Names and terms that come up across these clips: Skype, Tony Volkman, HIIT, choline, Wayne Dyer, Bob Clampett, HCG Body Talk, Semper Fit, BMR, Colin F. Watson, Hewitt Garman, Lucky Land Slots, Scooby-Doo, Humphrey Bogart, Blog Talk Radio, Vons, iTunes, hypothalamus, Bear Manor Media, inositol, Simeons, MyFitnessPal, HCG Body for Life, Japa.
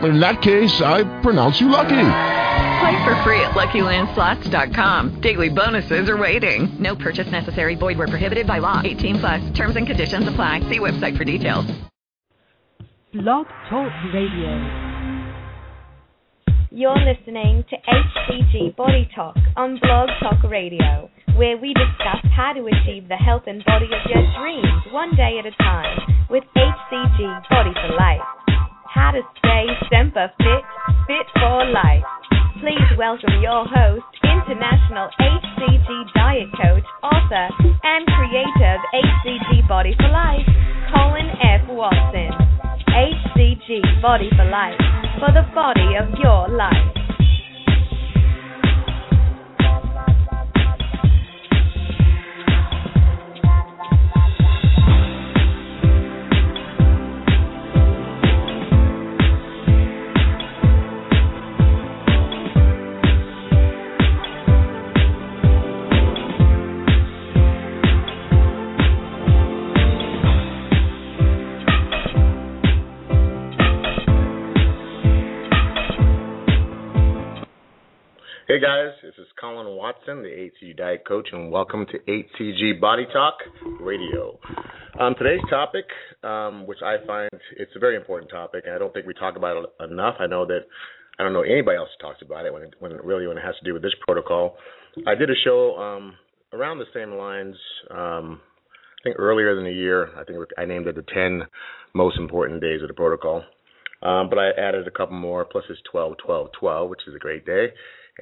In that case, I pronounce you lucky. Play for free at LuckyLandSlots.com. Daily bonuses are waiting. No purchase necessary. Void where prohibited by law. 18+. Terms and conditions apply. See website for details. Blog Talk Radio. You're listening to HCG Body Talk on Blog Talk Radio, where we discuss how to achieve the health and body of your dreams one day at a time with HCG Body for Life. How to stay Semper Fit, fit for life. Please welcome your host, international HCG diet coach, author, and creator of HCG Body for Life, Colin F. Watson. HCG Body for Life, for the body of your life. Hey guys, this is Colin Watson, the HCG Diet Coach, and welcome to HCG Body Talk Radio. Today's topic, which I find it's a very important topic, and I don't think we talk about it enough. I don't know anybody else who talks about it when it has to do with this protocol. I did a show around the same lines, I think earlier in the year. I think I named it the 10 most important days of the protocol, but I added a couple more, plus it's 12-12-12, which is a great day.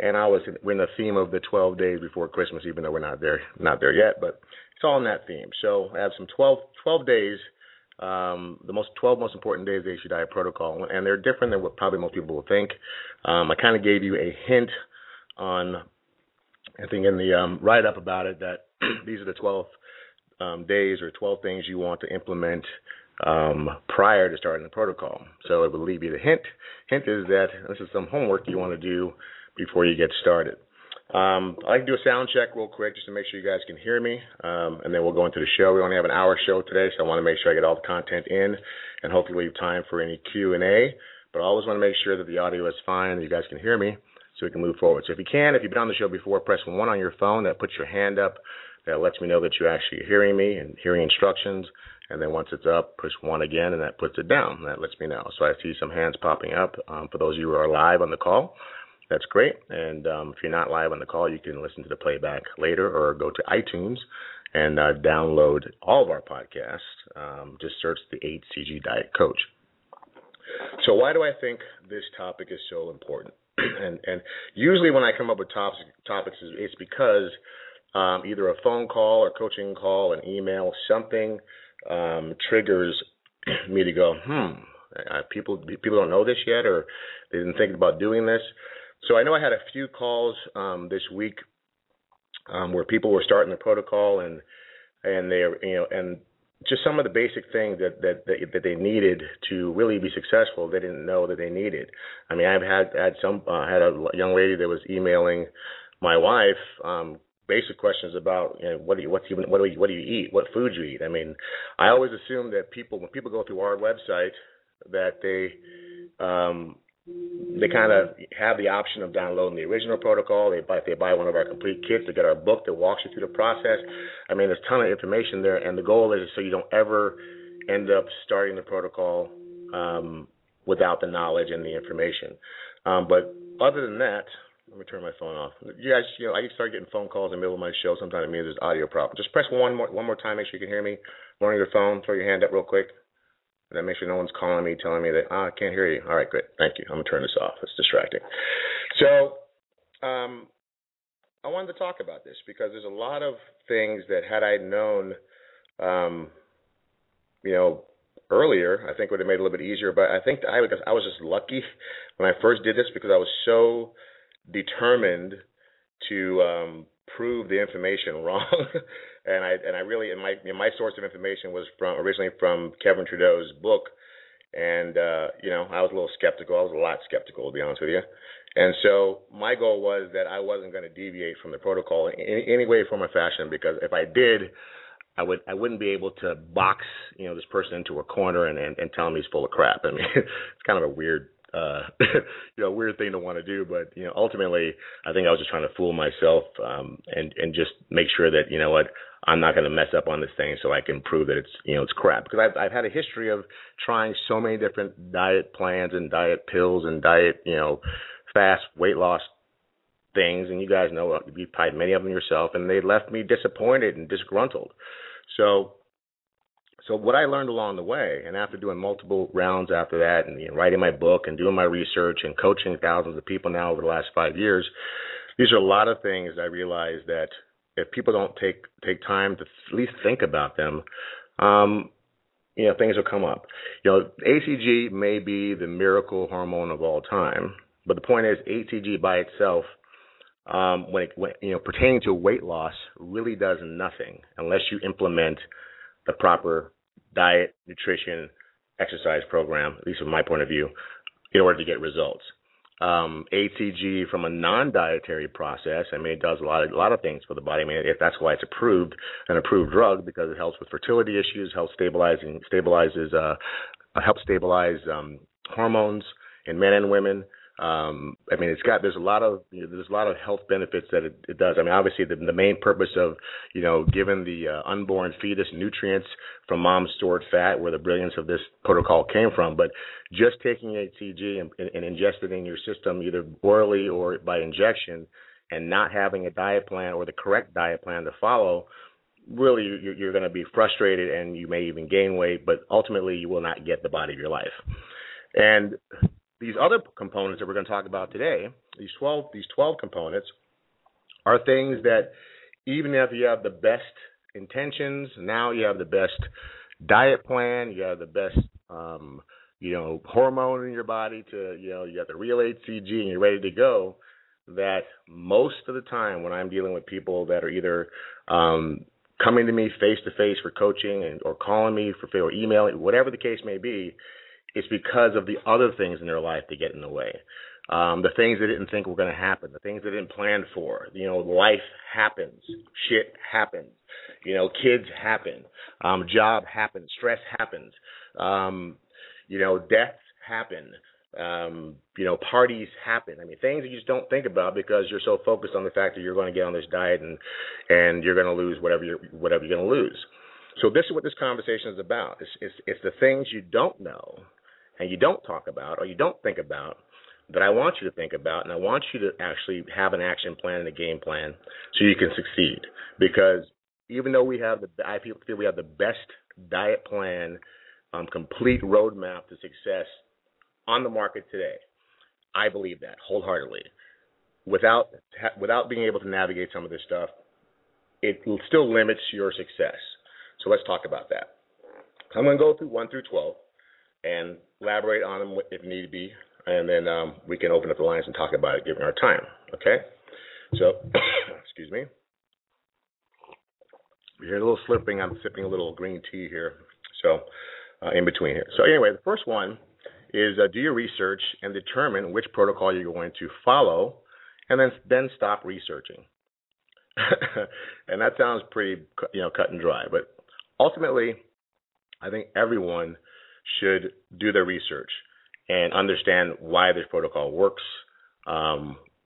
And I was in the theme of the 12 days before Christmas, even though we're not there yet, but it's all in that theme. So I have some 12 days, the 12 most important days of the HCG Diet Protocol, and they're different than what probably most people will think. I kind of gave you a hint on, I think in the write-up about it, that these are the 12 days or 12 things you want to implement prior to starting the protocol. So it will leave you the hint. Hint is that this is some homework you want to do before you get started. I'd like to do a sound check real quick just to make sure you guys can hear me, and then we'll go into the show. We only have an hour show today, so I want to make sure I get all the content in and hopefully leave time for any Q&A, but I always want to make sure that the audio is fine and you guys can hear me so we can move forward. So if you've been on the show before, press 1 on your phone. That puts your hand up. That lets me know that you're actually hearing me and hearing instructions, and then once it's up, push 1 again, and that puts it down. That lets me know. So I see some hands popping up for those of you who are live on the call. That's great, and if you're not live on the call, you can listen to the playback later or go to iTunes and download all of our podcasts. Just search the HCG Diet Coach. So why do I think this topic is so important? and usually when I come up with topics, it's because either a phone call or coaching call, an email, something triggers me to go, people don't know this yet, or they didn't think about doing this. So I know I had a few calls this week where people were starting the protocol and they and just some of the basic things that they needed to really be successful they didn't know that they needed. I mean, I've had a young lady that was emailing my wife basic questions about what do you eat, what food you eat. I mean, I always assume that when people go through our website that they kind of have the option of downloading the original protocol. They buy one of our complete kits. They get our book that walks you through the process. I mean, there's a ton of information there, and the goal is so you don't ever end up starting the protocol without the knowledge and the information. But other than that, let me turn my phone off. You guys, I start getting phone calls in the middle of my show. Sometimes it means there's audio problem. Just press one more time. Make sure you can hear me. One on your phone. Throw your hand up real quick. That makes sure no one's calling me, telling me that, I can't hear you. All right, great. Thank you. I'm going to turn this off. It's distracting. So I wanted to talk about this because there's a lot of things that had I known, earlier, I think would have made it a little bit easier. But I think I was just lucky when I first did this because I was so determined to prove the information wrong And my source of information was originally from Kevin Trudeau's book. And, I was a little skeptical. I was a lot skeptical, to be honest with you. And so my goal was that I wasn't going to deviate from the protocol in any way, form, or fashion, because if I did, I wouldn't be able to box, this person into a corner and tell him he's full of crap. I mean, it's kind of a weird, weird thing to want to do, but ultimately, I think I was just trying to fool myself and just make sure that I'm not going to mess up on this thing, so I can prove that it's crap. Because I've had a history of trying so many different diet plans and diet pills and diet fast weight loss things, and you guys know you've tried many of them yourself, and they left me disappointed and disgruntled. So what I learned along the way, and after doing multiple rounds after that and writing my book and doing my research and coaching thousands of people now over the last 5 years, these are a lot of things I realized that if people don't take time to at least think about them, things will come up. HCG may be the miracle hormone of all time, but the point is HCG by itself, when pertaining to weight loss, really does nothing unless you implement the proper diet, nutrition, exercise program, at least from my point of view, in order to get results. HCG from a non-dietary process, it does a lot of things for the body. If that's why it's approved, an approved drug, because it helps with fertility issues, helps stabilize hormones in men and women. There's a lot of health benefits that it does. Obviously the main purpose of, giving the unborn fetus nutrients from mom's stored fat, where the brilliance of this protocol came from, but just taking HCG and ingesting it in your system, either orally or by injection, and not having a diet plan or the correct diet plan to follow, really you're going to be frustrated and you may even gain weight, but ultimately you will not get the body of your life. And these other components that we're going to talk about today, these 12 components, are things that even if you have the best intentions, now you have the best diet plan, you have the best hormone in your body to you have the real HCG and you're ready to go. That most of the time when I'm dealing with people that are either coming to me face to face for coaching or calling me or emailing, whatever the case may be, it's because of the other things in their life that get in the way. The things they didn't think were going to happen, the things they didn't plan for. Life happens, shit happens, kids happen, job happens, stress happens, deaths happen, parties happen. Things that you just don't think about because you're so focused on the fact that you're going to get on this diet and you're going to lose whatever you're going to lose. So this is what this conversation is about. It's the things you don't know and you don't talk about or you don't think about that I want you to think about, and I want you to actually have an action plan and a game plan so you can succeed. Because even though I feel we have the best diet plan, complete roadmap to success on the market today, I believe that wholeheartedly. Without being able to navigate some of this stuff, it still limits your success. So let's talk about that. I'm going to go through 1 through 12 and elaborate on them if need be, and then we can open up the lines and talk about it given our time, okay? So, excuse me. You hear a little slurping. I'm sipping a little green tea here, so in between here. So anyway, the first one is do your research and determine which protocol you're going to follow, and then stop researching. And that sounds pretty, cut and dry, but ultimately, I think everyone should do their research and understand why this protocol works,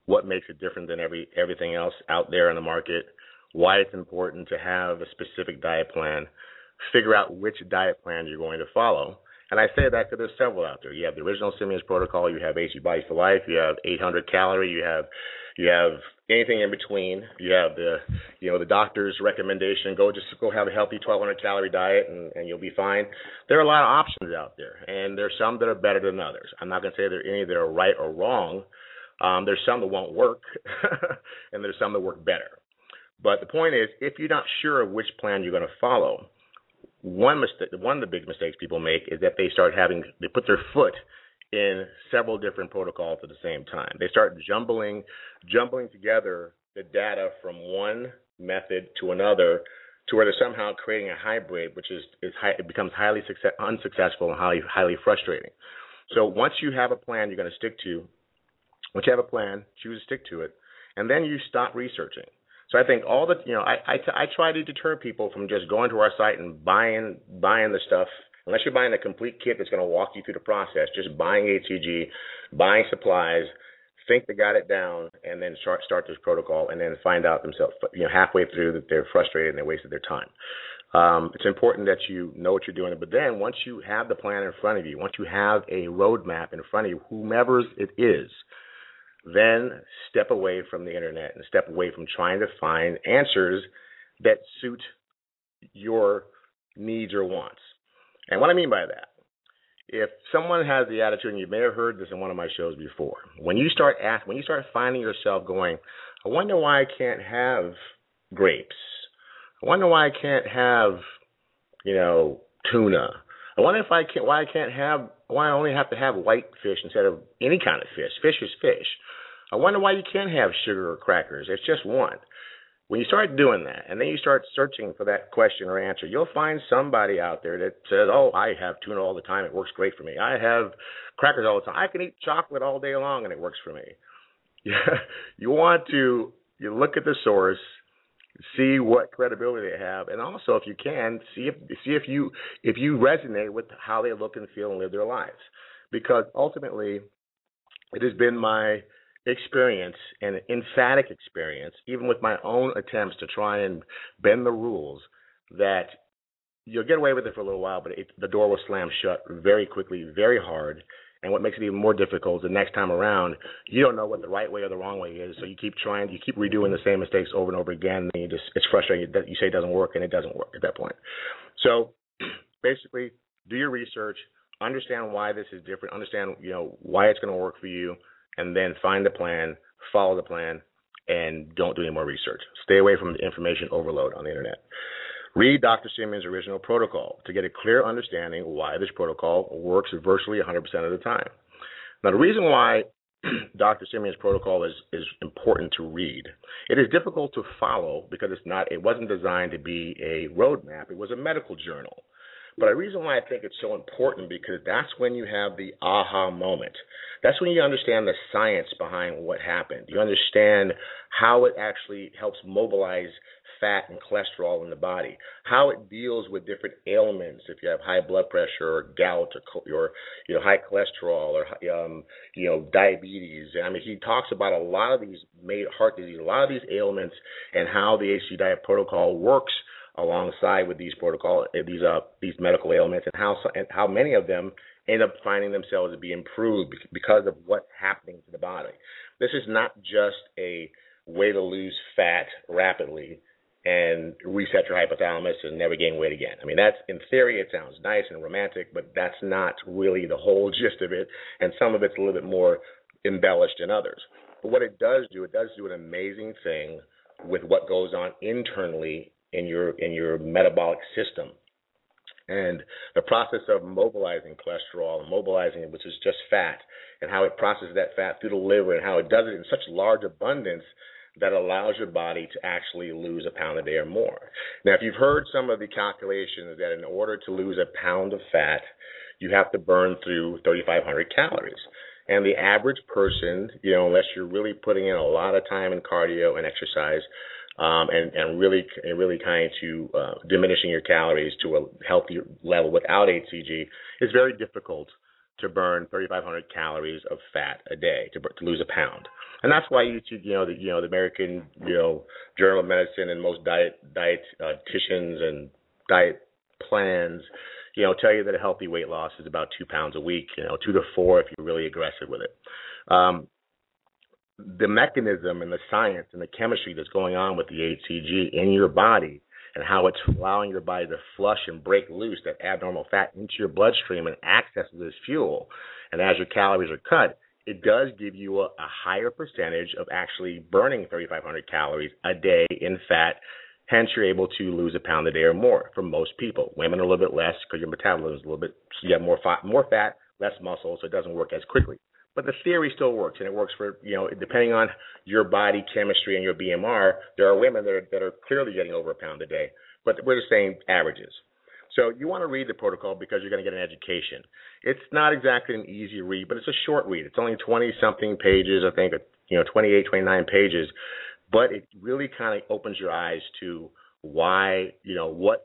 what makes it different than everything else out there in the market, why it's important to have a specific diet plan, figure out which diet plan you're going to follow. And I say that because there's several out there. You have the original Simeons protocol, you have HCG Body for Life, you have 800 calorie, you have anything in between. You have the doctor's recommendation, just go have a healthy 1,200 calorie diet and you'll be fine. There are a lot of options out there, and there's some that are better than others. I'm not going to say there are any that are right or wrong. There's some that won't work, and there's some that work better. But the point is, if you're not sure of which plan you're going to follow, one of the big mistakes people make is that they put their foot in several different protocols at the same time. They start jumbling together the data from one method to another to where they're somehow creating a hybrid, which becomes highly unsuccessful and highly frustrating. So once you have a plan you're going to stick to, once you have a plan, choose to stick to it, and then you stop researching. So I think all the, you know, I try to deter people from just going to our site and buying the stuff. Unless you're buying a complete kit that's going to walk you through the process, just buying HCG, buying supplies, think they got it down, and then start this protocol, and then find out themselves, you know, halfway through that they're frustrated and they wasted their time. It's important that you know what you're doing, but then once you have the plan in front of you, once you have a roadmap in front of you, whomever it is, then step away from the internet and step away from trying to find answers that suit your needs or wants. And what I mean by that, if someone has the attitude, and you may have heard this in one of my shows before, when you start finding yourself going, I wonder why I can't have grapes. I wonder why I can't have, you know, tuna. I wonder if I can't, why I only have to have white fish instead of any kind of fish. Fish is fish. I wonder why you can't have sugar or crackers. It's just one. When you start doing that, and then you start searching for that question or answer, you'll find somebody out there that says, oh, I have tuna all the time. It works great for me. I have crackers all the time. I can eat chocolate all day long, and it works for me. Yeah. You look at the source, see what credibility they have, and also, if you can, see if you resonate with how they look and feel and live their lives. Because ultimately, it has been my experience, an emphatic experience, even with my own attempts to try and bend the rules, that you'll get away with it for a little while, but the door will slam shut very quickly, very hard. And what makes it even more difficult is the next time around, you don't know what the right way or the wrong way is, so you keep redoing the same mistakes over and over again, and it's frustrating that you say it doesn't work, and it doesn't work at that point. So basically, do your research, understand why this is different, understand, you know, why it's going to work for you, and then find the plan, follow the plan, and don't do any more research. Stay away from information overload on the internet. Read Dr. Simeons' original protocol to get a clear understanding why this protocol works virtually 100% of the time. Now, the reason why Dr. Simeons' protocol is important to read, it is difficult to follow because it wasn't designed to be a roadmap. It was a medical journal. But the reason why I think it's so important, because that's when you have the aha moment. That's when you understand the science behind what happened. You understand how it actually helps mobilize fat and cholesterol in the body, how it deals with different ailments. If you have high blood pressure or gout or you know, high cholesterol or you know, diabetes. I mean, he talks about a lot of these heart disease, a lot of these ailments, and how the HCG diet protocol works alongside with these medical ailments, and how many of them end up finding themselves to be improved because of what's happening to the body. This is not just a way to lose fat rapidly and reset your hypothalamus and never gain weight again. I mean, that's, in theory, it sounds nice and romantic, but that's not really the whole gist of it, and some of it's a little bit more embellished than others. But what it does do an amazing thing with what goes on internally in your metabolic system. And the process of mobilizing cholesterol and mobilizing it, which is just fat, and how it processes that fat through the liver, and how it does it in such large abundance that allows your body to actually lose a pound a day or more. Now, if you've heard some of the calculations that in order to lose a pound of fat, you have to burn through 3,500 calories. And the average person, you know, unless you're really putting in a lot of time in cardio and exercise, and really trying to diminishing your calories to a healthy level without HCG, it's very difficult to burn 3,500 calories of fat a day to lose a pound. And that's why the American Journal of Medicine and most dietitians and diet plans tell you that a healthy weight loss is about 2 pounds a week, 2 to 4 if you're really aggressive with it. The mechanism and the science and the chemistry that's going on with the HCG in your body, and how it's allowing your body to flush and break loose that abnormal fat into your bloodstream and access this fuel. And as your calories are cut, it does give you a higher percentage of actually burning 3,500 calories a day in fat. Hence, you're able to lose a pound a day or more for most people. Women are a little bit less because your metabolism is a little bit, so you have more fat, less muscle, so it doesn't work as quickly. But the theory still works, and it works for, depending on your body chemistry and your BMR, there are women that are clearly getting over a pound a day. but we're just saying averages. So you want to read the protocol because you're going to get an education. It's not exactly an easy read, but it's a short read. It's only 20-something pages, I think, 28, 29 pages. But it really kind of opens your eyes to why, what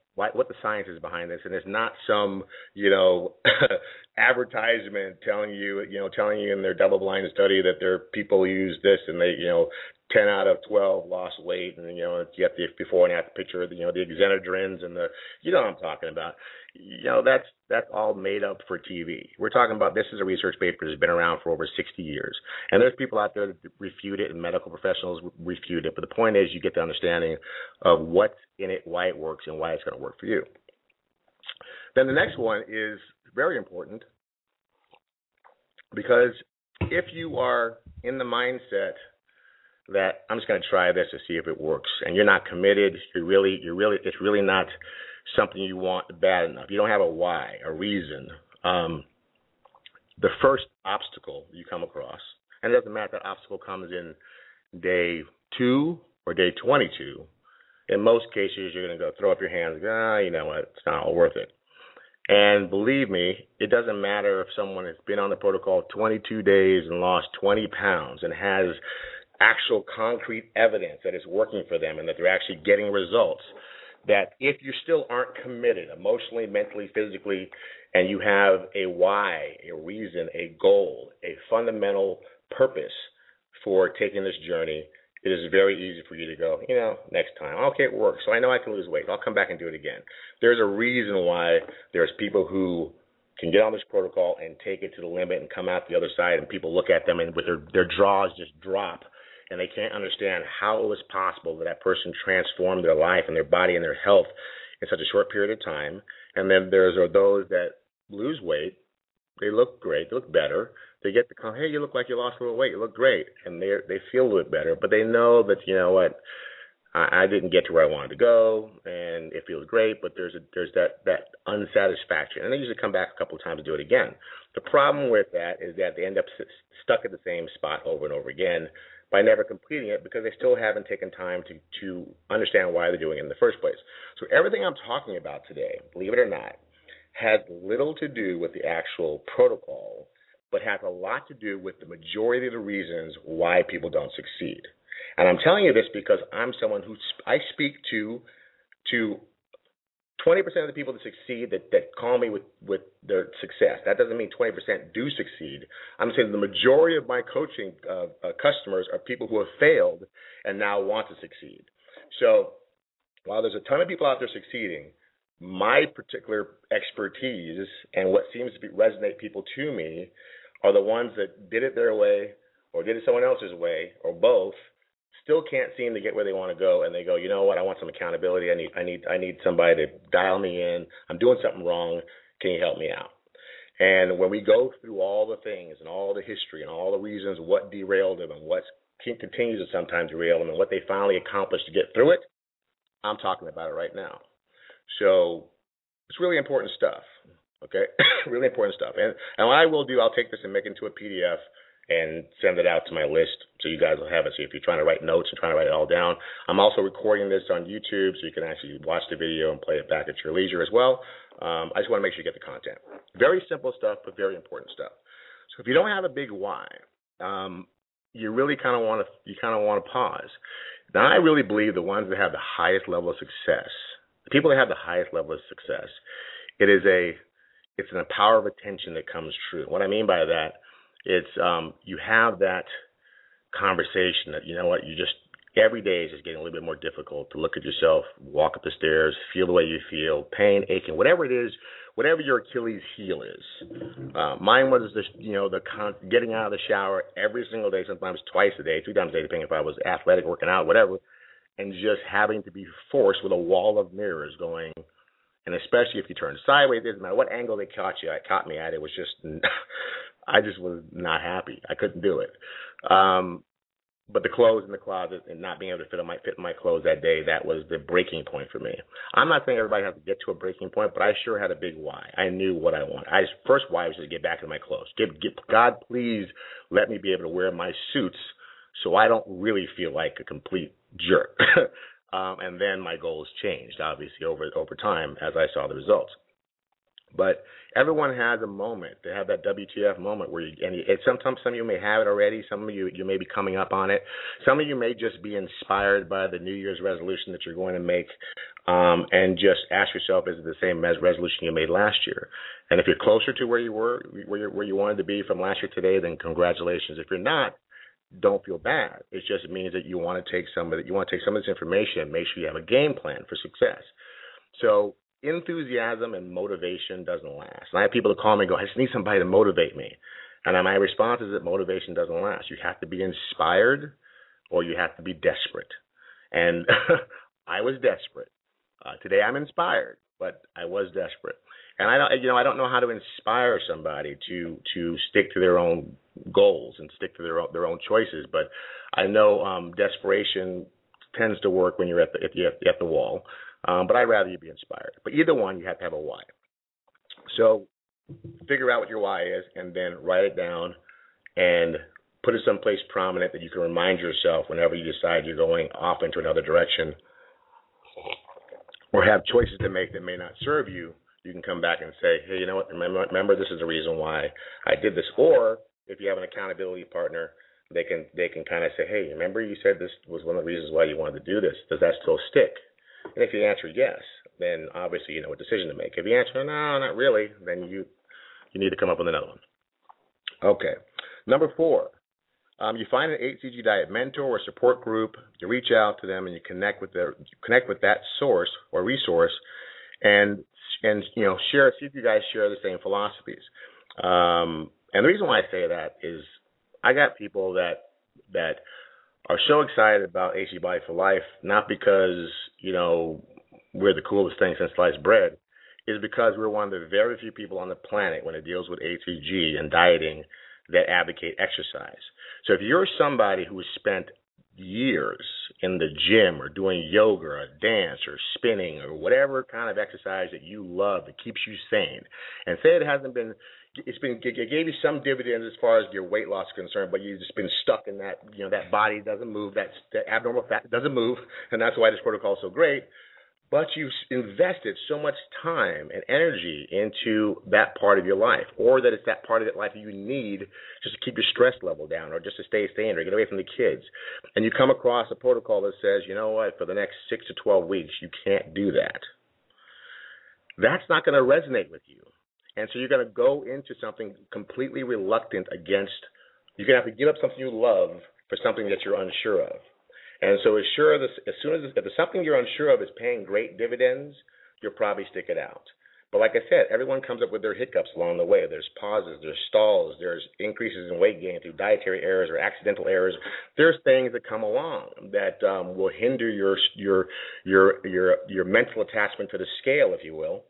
the science is behind this. And it's not some, advertisement telling you in their double-blind study that their people use this and they, 10 out of 12 lost weight, and you got the before and after picture of the exenadrins and the what I'm talking about. That's all made up for TV. We're talking about this is a research paper that's been around for over 60 years, and there's people out there that refute it, and medical professionals refute it. But the point is, you get the understanding of what's in it, why it works, and why it's going to work for you. Then the next one is very important because if you are in the mindset that I'm just going to try this to see if it works, and you're not committed, it's really not something you want bad enough. You don't have a why, a reason. The first obstacle you come across, and it doesn't matter if that obstacle comes in day 2 or day 22, in most cases you're going to go throw up your hands and go, it's not all worth it. And believe me, it doesn't matter if someone has been on the protocol 22 days and lost 20 pounds and has actual concrete evidence that it's working for them and that they're actually getting results, that if you still aren't committed emotionally, mentally, physically, and you have a why, a reason, a goal, a fundamental purpose for taking this journey, it is very easy for you to go, next time. Okay, it works. So I know I can lose weight. I'll come back and do it again. There's a reason why there's people who can get on this protocol and take it to the limit and come out the other side, and people look at them and with their jaws just drop. And they can't understand how it was possible that person transformed their life and their body and their health in such a short period of time. And then there's those that lose weight. They look great. They look better. They get the call, hey, you look like you lost a little weight. You look great. And they feel a little bit better. But they know that, I didn't get to where I wanted to go, and it feels great, but there's that unsatisfaction. And they usually come back a couple of times to do it again. The problem with that is that they end up stuck at the same spot over and over again by never completing it because they still haven't taken time to understand why they're doing it in the first place. So everything I'm talking about today, believe it or not, has little to do with the actual protocol, but has a lot to do with the majority of the reasons why people don't succeed. And I'm telling you this because I'm someone who I speak to 20% of the people that succeed that call me with their success. That doesn't mean 20% do succeed. I'm saying the majority of my coaching customers are people who have failed and now want to succeed. So while there's a ton of people out there succeeding, my particular expertise and what seems to resonate people to me are the ones that did it their way or did it someone else's way or both, still can't seem to get where they want to go, and they go, I want some accountability. I need somebody to dial me in. I'm doing something wrong. Can you help me out? And when we go through all the things and all the history and all the reasons what derailed them and what continues to sometimes derail them and what they finally accomplished to get through it, I'm talking about it right now. So it's really important stuff, okay? Really important stuff. And what I will do, I'll take this and make it into a PDF and send it out to my list so you guys will have it. So if you're trying to write notes and trying to write it all down, I'm also recording this on YouTube so you can actually watch the video and play it back at your leisure as well. I just want to make sure you get the content. Very simple stuff, but very important stuff. So if you don't have a big why, you kind of want to pause. Now I really believe the ones that have the highest level of success, the people that have the highest level of success, it's in the power of attention that comes true. What I mean by that, it's you have that conversation that, every day is just getting a little bit more difficult to look at yourself, walk up the stairs, feel the way you feel, pain, aching, whatever it is, whatever your Achilles heel is. Mine was this, getting out of the shower every single day, sometimes twice a day, 3 times a day, depending if I was athletic, working out, whatever, and just having to be forced with a wall of mirrors going. And especially if you turn sideways, it doesn't matter what angle they caught you. It caught me at. It was just, I just was not happy. I couldn't do it. But the clothes in the closet and not being able to fit my clothes that day, that was the breaking point for me. I'm not saying everybody has to get to a breaking point, but I sure had a big why. I knew what I wanted. First why was to get back in my clothes. God, please let me be able to wear my suits so I don't really feel like a complete jerk. And then my goals changed, obviously, over time as I saw the results. But everyone has a moment. They have that WTF moment where sometimes some of you may have it already. Some of you may be coming up on it. Some of you may just be inspired by the New Year's resolution that you're going to make, and just ask yourself, is it the same as resolution you made last year? And if you're closer to where you were, where you wanted to be from last year today, then congratulations. If you're not, don't feel bad. It just means that you want to take some of it. You want to take some of this information and make sure you have a game plan for success. So enthusiasm and motivation doesn't last. And I have people that call me and go, I just need somebody to motivate me. And my response is that motivation doesn't last. You have to be inspired or you have to be desperate. And I was desperate. Today I'm inspired, but I was desperate. And I don't know how to inspire somebody to stick to their own goals and stick to their own choices. But I know desperation tends to work when you're at the wall. But I'd rather you be inspired. But either one, you have to have a why. So figure out what your why is and then write it down and put it someplace prominent that you can remind yourself whenever you decide you're going off into another direction or have choices to make that may not serve you. You can come back and say, hey, you know what, remember this is the reason why I did this. Or if you have an accountability partner, they can kind of say, hey, remember you said this was one of the reasons why you wanted to do this. Does that still stick? And if you answer yes, then obviously you know what decision to make. If you answer no, not really, then you need to come up with another one. Okay. Number 4, you find an HCG Diet mentor or support group. You reach out to them and you connect with that source or resource, and you know see if you guys share the same philosophies. And the reason why I say that is I got people that are so excited about HCG Body for Life, not because, you know, we're the coolest thing since sliced bread, is because we're one of the very few people on the planet when it deals with HCG and dieting that advocate exercise. So if you're somebody who has spent years in the gym or doing yoga or dance or spinning or whatever kind of exercise that you love that keeps you sane, and say it gave you some dividends as far as your weight loss is concerned, but you've just been stuck in that, you know, that body doesn't move, that abnormal fat doesn't move, and that's why this protocol is so great. But you've invested so much time and energy into that part of your life, or that it's that part of that life you need just to keep your stress level down or just to stay sane or get away from the kids. And you come across a protocol that says, you know what, for the next 6 to 12 weeks, you can't do that. That's not going to resonate with you. And so you're going to go into something completely reluctant against – you're going to have to give up something you love for something that you're unsure of. And so as soon as something you're unsure of is paying great dividends, you'll probably stick it out. But like I said, everyone comes up with their hiccups along the way. There's pauses, there's stalls, there's increases in weight gain through dietary errors or accidental errors. There's things that come along that will hinder your mental attachment to the scale, if you will.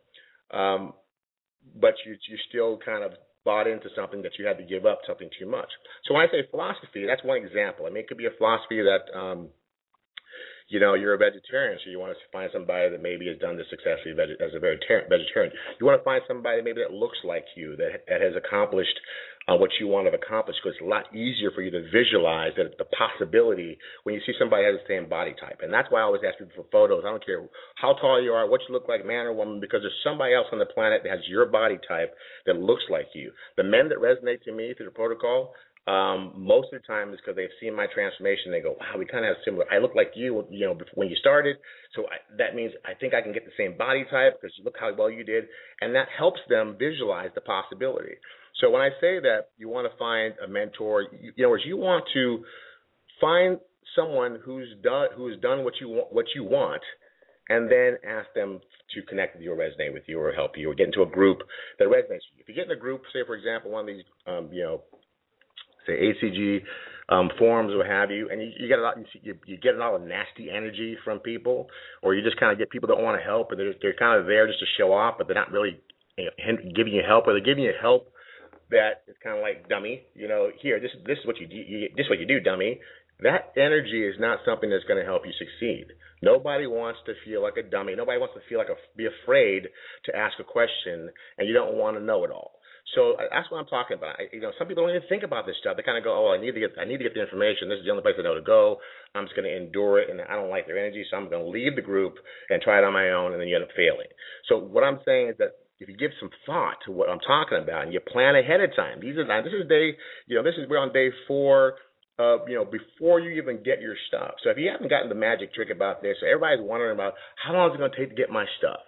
But you still kind of bought into something that you had to give up something too much. So when I say philosophy, that's one example. I mean, it could be a philosophy that, you know, you're a vegetarian, so you want to find somebody that maybe has done this successfully as a vegetarian. You want to find somebody maybe that looks like you, that has accomplished what you want to accomplish, because it's a lot easier for you to visualize that the possibility when you see somebody that has the same body type. And that's why I always ask people for photos. I don't care how tall you are, what you look like, man or woman, because there's somebody else on the planet that has your body type that looks like you. The men that resonate to me through the protocol, most of the time is because they've seen my transformation. They go, wow, we kind of have similar. I look like you, you know, when you started. So that means I think I can get the same body type because look how well you did. And that helps them visualize the possibility. So when I say that you want to find a mentor, you want to find someone who's done what you want, and then ask them to connect with you or resonate with you or help you or get into a group that resonates with you. If you get in a group, say, for example, one of these, say HCG forums, what have you, and you get a lot of nasty energy from people, or you just kind of get people that want to help, and they're kind of there just to show off, but they're not really giving you help, or they're giving you help that is kind of like, dummy, you know, here, this is what you do, dummy. That energy is not something that's going to help you succeed. Nobody wants to feel like a dummy. Nobody wants to be afraid to ask a question, and you don't want to know it all. So that's what I'm talking about. Some people don't even think about this stuff. They kind of go, "Oh, I need to get the information. This is the only place I know to go. I'm just going to endure it, and I don't like their energy, so I'm going to leave the group and try it on my own," and then you end up failing. So what I'm saying is that if you give some thought to what I'm talking about and you plan ahead of time, we're on day 4. Before you even get your stuff. So if you haven't gotten the magic trick about this, so everybody's wondering about how long is it going to take to get my stuff?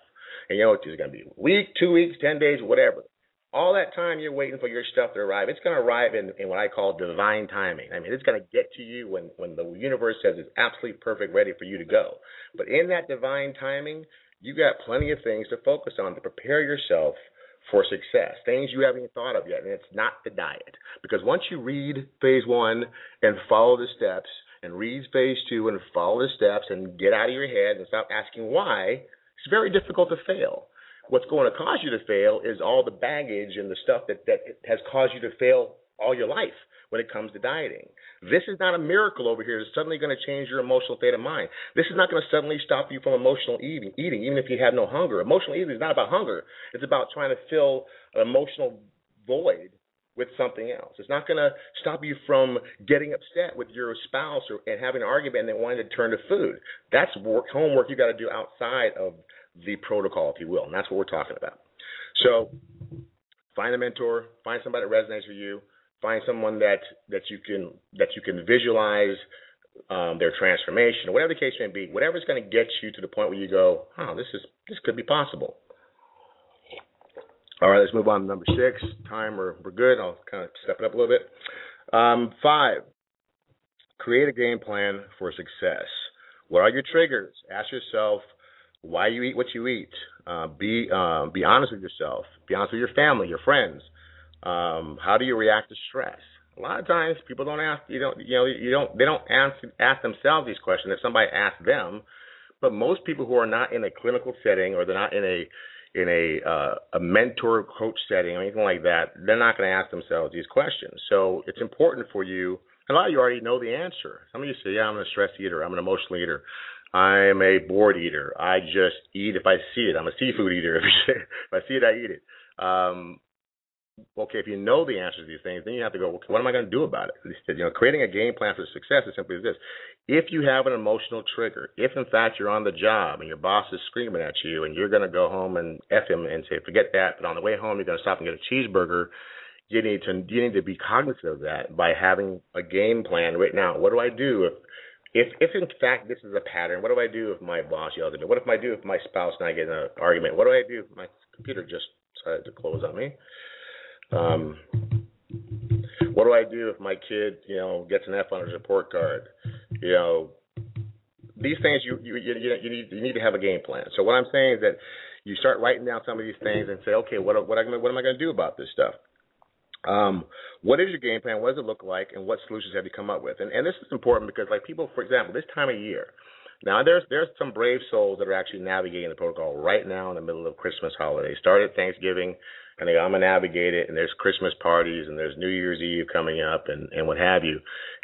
And it's going to be a week, 2 weeks, 10 days, whatever. All that time you're waiting for your stuff to arrive, it's going to arrive in what I call divine timing. I mean, it's going to get to you when the universe says it's absolutely perfect, ready for you to go. But in that divine timing, you got plenty of things to focus on to prepare yourself for success, things you haven't even thought of yet, and it's not the diet. Because once you read phase 1 and follow the steps, and read phase 2 and follow the steps, and get out of your head and stop asking why, it's very difficult to fail. What's going to cause you to fail is all the baggage and the stuff that has caused you to fail all your life when it comes to dieting. This is not a miracle over here. It's suddenly going to change your emotional state of mind. This is not going to suddenly stop you from emotional eating, even if you have no hunger. Emotional eating is not about hunger. It's about trying to fill an emotional void with something else. It's not going to stop you from getting upset with your spouse and having an argument and then wanting to turn to food. That's homework you got to do outside of the protocol, if you will, and that's what we're talking about. So find a mentor, find somebody that resonates with you, find someone that you can visualize their transformation, whatever the case may be, whatever's going to get you to the point where you go, "Oh, this could be possible." All right, let's move on to number 6. Time, we're good. I'll kind of step it up a little bit. 5, create a game plan for success. What are your triggers? Ask yourself why you eat what you eat. Be honest with yourself. Be honest with your family, your friends. How do you react to stress? A lot of times people don't ask. They don't ask themselves these questions. If somebody asks them, but most people who are not in a clinical setting, or they're not in a mentor coach setting or anything like that, they're not going to ask themselves these questions. So it's important for you. A lot of you already know the answer. Some of you say, "Yeah, I'm a stress eater. I'm an emotional eater. I'm a bored eater. I just eat if I see it. I'm a seafood eater. If I see it, I eat it." Okay, if you know the answers to these things, then you have to go, "What am I going to do about it?" Creating a game plan for success is simply this. If you have an emotional trigger, if in fact you're on the job and your boss is screaming at you and you're going to go home and F him and say, "Forget that," but on the way home you're going to stop and get a cheeseburger, you need to be cognizant of that by having a game plan right now. What do I do if in fact this is a pattern? What do I do if my boss yells at me? What if I do if my spouse and I get in an argument? What do I do if my computer just decided to close on me? What do I do if my kid, gets an F on his report card? These things you need to have a game plan. So what I'm saying is that you start writing down some of these things and say, okay, what am I going to do about this stuff? What is your game plan? What does it look like? And what solutions have you come up with? And this is important because, like, people, for example, this time of year. Now, there's some brave souls that are actually navigating the protocol right now in the middle of Christmas holiday. Started Thanksgiving, and they go, "I'm going to navigate it," and there's Christmas parties, and there's New Year's Eve coming up, and what have you.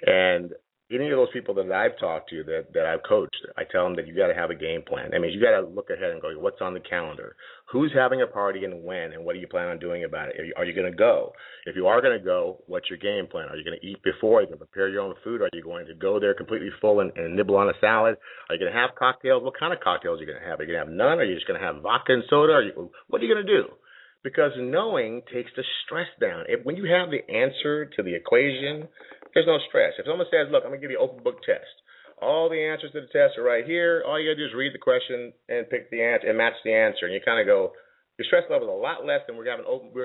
And any of those people that I've talked to, that I've coached, I tell them that you got to have a game plan. I mean, you got to look ahead and go, what's on the calendar? Who's having a party and when, and what do you plan on doing about it? Are you going to go? If you are going to go, what's your game plan? Are you going to eat before? Are you going to prepare your own food? Are you going to go there completely full and nibble on a salad? Are you going to have cocktails? What kind of cocktails are you going to have? Are you going to have none? Are you just going to have vodka and soda? What are you going to do? Because knowing takes the stress down. When you have the answer to the equation, there's no stress. If someone says, "Look, I'm going to give you an open book test. All the answers to the test are right here. All you got to do is read the question and pick the answer and match the answer." And you kind of go, your stress level is a lot less than we're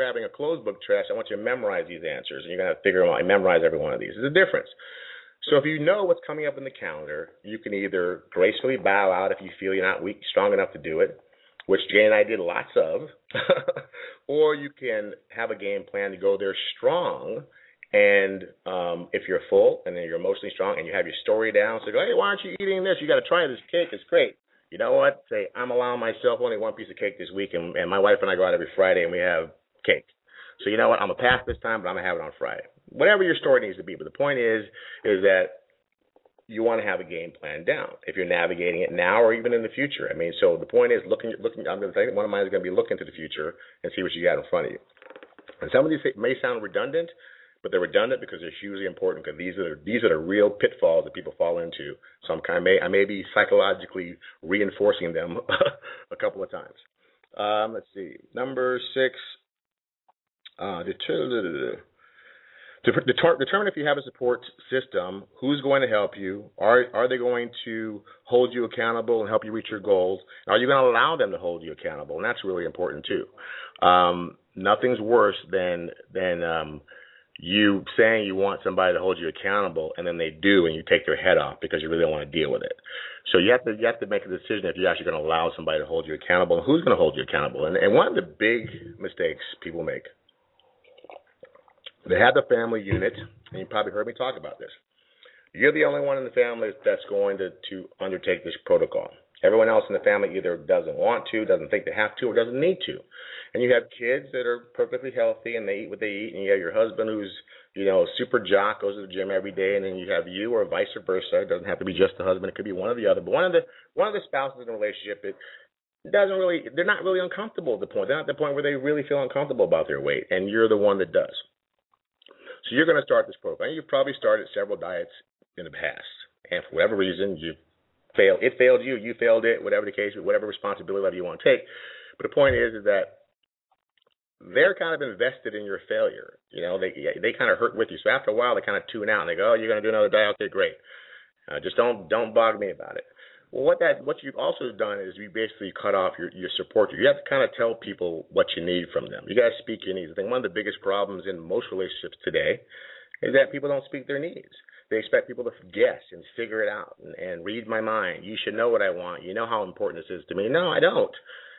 having a closed book test. I want you to memorize these answers, and you're going to have to figure them out and memorize every one of these. There's a difference. So if you know what's coming up in the calendar, you can either gracefully bow out if you feel you're not strong enough to do it, which Jane and I did lots of, or you can have a game plan to go there strong. And if you're full and then you're emotionally strong and you have your story down, so go, "Hey, why aren't you eating this? You got to try this cake. It's great." You know what? Say, "I'm allowing myself only one piece of cake this week, and my wife and I go out every Friday and we have cake. So you know what? I'm going to pass this time, but I'm going to have it on Friday." Whatever your story needs to be. But the point is that you want to have a game plan down if you're navigating it now or even in the future. I mean, so the point is looking. I'm going to say one of mine is going to be looking to the future and see what you got in front of you. And some of these may sound redundant, but they're redundant because it's hugely important, because these are the real pitfalls that people fall into. So I may be psychologically reinforcing them a couple of times. Let's see. Number 6. Determine if you have a support system, who's going to help you, are they going to hold you accountable and help you reach your goals, and are you going to allow them to hold you accountable? And that's really important too. Nothing's worse than you saying you want somebody to hold you accountable, and then they do, and you take their head off because you really don't want to deal with it. So you have to make a decision if you're actually going to allow somebody to hold you accountable, and who's going to hold you accountable. And one of the big mistakes people make, they have the family unit, and you probably heard me talk about this. You're the only one in the family that's going to undertake this protocol. Everyone else in the family either doesn't want to, doesn't think they have to, or doesn't need to. And you have kids that are perfectly healthy and they eat what they eat, and you have your husband who's, a super jock, goes to the gym every day, and then you have you, or vice versa. It doesn't have to be just the husband; it could be one or the other. But one of the spouses in a relationship, they're not really uncomfortable at the point. They're not at the point where they really feel uncomfortable about their weight, and you're the one that does. So you're going to start this program. You've probably started several diets in the past, and for whatever reason, you failed. It failed you. You failed it. Whatever the case, whatever responsibility level you want to take. But the point is that they're kind of invested in your failure. They kind of hurt with you. So after a while, they kind of tune out and they go, "Oh, you're going to do another diet? Okay, great. Just don't bug me about it." Well, what you've also done is you basically cut off your support. You have to kind of tell people what you need from them. You got to speak your needs. I think one of the biggest problems in most relationships today is that people don't speak their needs. They expect people to guess and figure it out and read my mind. You should know what I want. You know how important this is to me. No, I don't,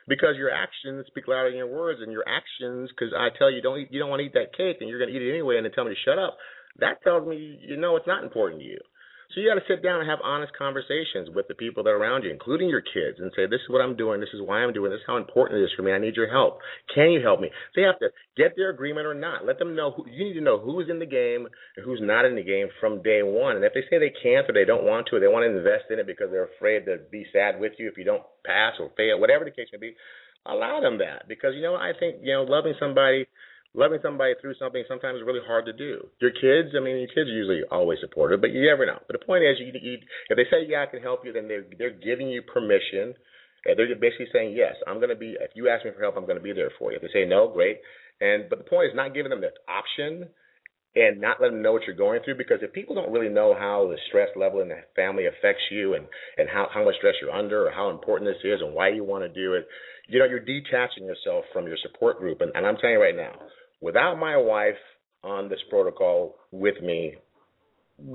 because your actions speak louder than your words. And your actions, because I tell you you don't want to eat that cake, and you're going to eat it anyway, and then tell me to shut up. That tells me it's not important to you. So you got to sit down and have honest conversations with the people that are around you, including your kids, and say, this is what I'm doing, this is why I'm doing this, how important it is for me, I need your help. Can you help me? So you have to get their agreement or not. Let them know you need to know who's in the game and who's not in the game from day one. And if they say they can't, or they don't want to, or they want to invest in it because they're afraid to be sad with you if you don't pass or fail, whatever the case may be, allow them that. Because, I think, loving somebody through something sometimes is really hard to do. Your kids, your kids are usually always supportive, but you never know. But the point is, if they say, yeah, I can help you, then they're giving you permission. They're basically saying, yes, I'm going to be, if you ask me for help, I'm going to be there for you. If they say no, great. But the point is not giving them that option and not letting them know what you're going through, because if people don't really know how the stress level in the family affects you and how much stress you're under, or how important this is and why you want to do it, you're detaching yourself from your support group. And I'm telling you right now, without my wife on this protocol with me,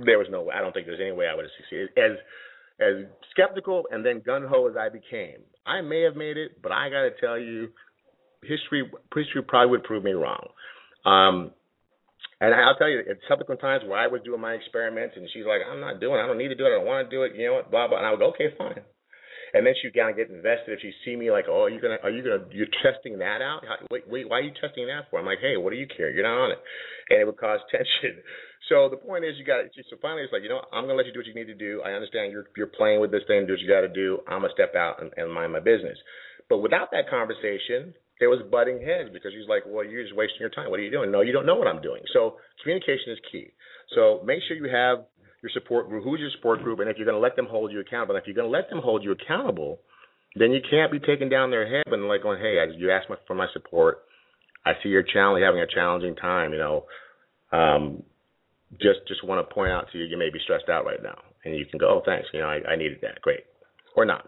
there was no way. I don't think there's any way I would have succeeded. As skeptical and then gung-ho as I became, I may have made it, but I got to tell you, history probably would prove me wrong. And I'll tell you, at subsequent times where I was doing my experiments and she's like, I'm not doing it, I don't need to do it, I don't want to do it, you know what, blah, blah. And I would go, okay, fine. And then she'd kind of get invested if she'd see me like, oh, you're testing that out? Wait, why are you testing that for? I'm like, hey, what do you care? You're not on it. And it would cause tension. So the point is so finally it's like, I'm going to let you do what you need to do. I understand you're playing with this thing, do what you got to do. I'm going to step out and mind my business. But without that conversation, there was butting heads because she's like, well, you're just wasting your time. What are you doing? No, you don't know what I'm doing. So communication is key. So make sure you have your support group. Who's your support group? And if you're going to let them hold you accountable, then you can't be taking down their head and like going, hey, you asked for my support. I see you're having a challenging time. Just want to point out to you, you may be stressed out right now. And you can go, oh, thanks. I needed that. Great. Or not.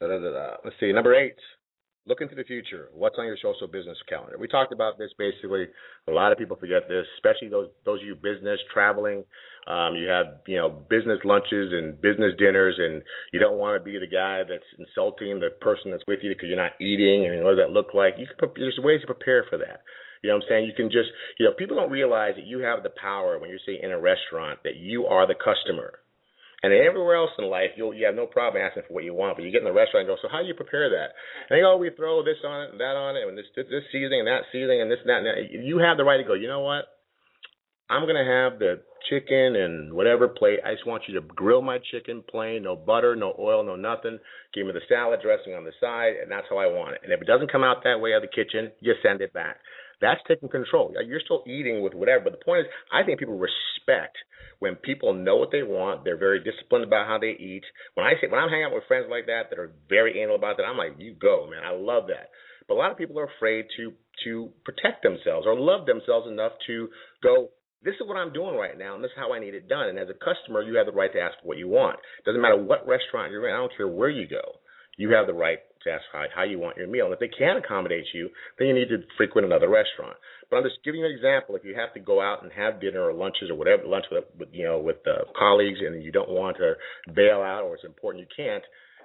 Let's see. Number 8, look into the future. What's on your social business calendar? We talked about this basically. A lot of people forget this, especially those of you business traveling. You have business lunches and business dinners, and you don't want to be the guy that's insulting the person that's with you because you're not eating. And what does that look like? There's ways to prepare for that. You know what I'm saying? You can just people don't realize that you have the power when you're sitting in a restaurant that you are the customer. And everywhere else in life, you have no problem asking for what you want, but you get in the restaurant and go, so how do you prepare that? And they go, we throw this on it and that on it, and this seasoning and that seasoning and this and that. You have the right to go, you know what? I'm going to have the chicken and whatever plate. I just want you to grill my chicken plain, no butter, no oil, no nothing. Give me the salad dressing on the side, and that's how I want it. And if it doesn't come out that way out of the kitchen, you send it back. That's taking control. You're still eating with whatever, but the point is I think people respect when people know what they want. They're very disciplined about how they eat. When I'm hanging out with friends like that that are very anal about that, I'm like, you go, man. I love that. But a lot of people are afraid to protect themselves or love themselves enough to go, this is what I'm doing right now, and this is how I need it done. And as a customer, you have the right to ask for what you want. It doesn't matter what restaurant you're in. I don't care where you go. You have the right to ask how you want your meal. And if they can't accommodate you, then you need to frequent another restaurant. But I'm just giving you an example. If you have to go out and have dinner or lunches or whatever, lunch with colleagues, and you don't want to bail out or it's important you can't,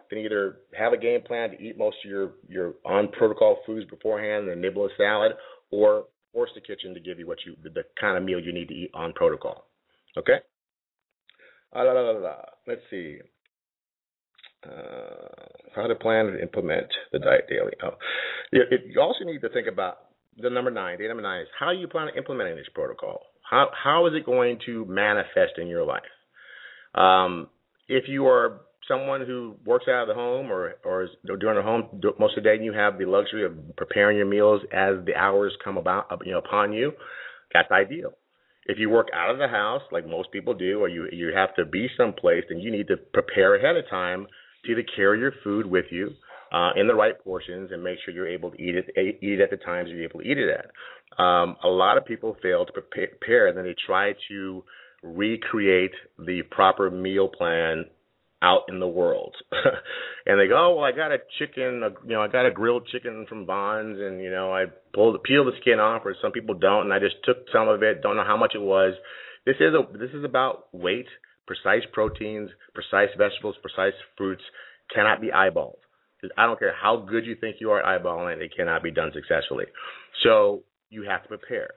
then either have a game plan to eat most of your on-protocol foods beforehand and nibble a salad, or force the kitchen to give you the kind of meal you need to eat on protocol. Okay? Let's see. How to plan and implement the diet daily. Oh, you also need to think about the number 9. Day number 9 is, how do you plan on implementing this protocol? How is it going to manifest in your life? If you are someone who works out of the home or is doing at home most of the day, and you have the luxury of preparing your meals as the hours come about, upon you, that's ideal. If you work out of the house, like most people do, or you have to be someplace, then you need to prepare ahead of time to either carry your food with you in the right portions and make sure you're able to eat it at the times you're able to eat it at. A lot of people fail to prepare, and then they try to recreate the proper meal plan out in the world. And they go, I got a chicken, I got a grilled chicken from Vons, and, I peel the skin off, or some people don't, and I just took some of it, don't know how much it was. This is about weight, precise proteins, precise vegetables, precise fruits cannot be eyeballed. I don't care how good you think you are at eyeballing, it cannot be done successfully. So you have to prepare.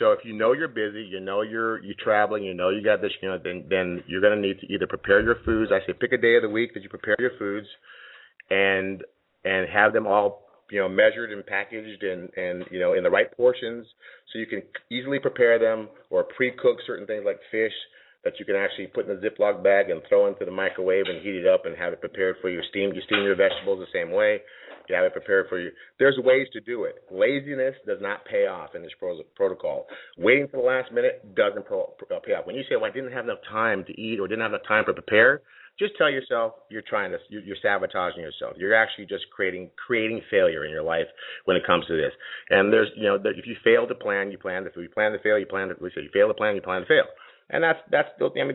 So if you know you're busy, you're traveling, you got this, then you're going to need to either prepare your foods. I say pick a day of the week that you prepare your foods and have them all, measured and packaged and in the right portions so you can easily prepare them, or pre-cook certain things like fish that you can actually put in a Ziploc bag and throw into the microwave and heat it up and have it prepared for you. You steam your vegetables the same way. You have it prepared for you. There's ways to do it. Laziness does not pay off in this protocol. Waiting for the last minute doesn't pay off. When you say, I didn't have enough time to eat or didn't have enough time to prepare, just tell yourself you're sabotaging yourself. You're actually just creating failure in your life when it comes to this. And there's, if you fail to plan, you plan to fail. You fail to plan, you plan to fail. And that's.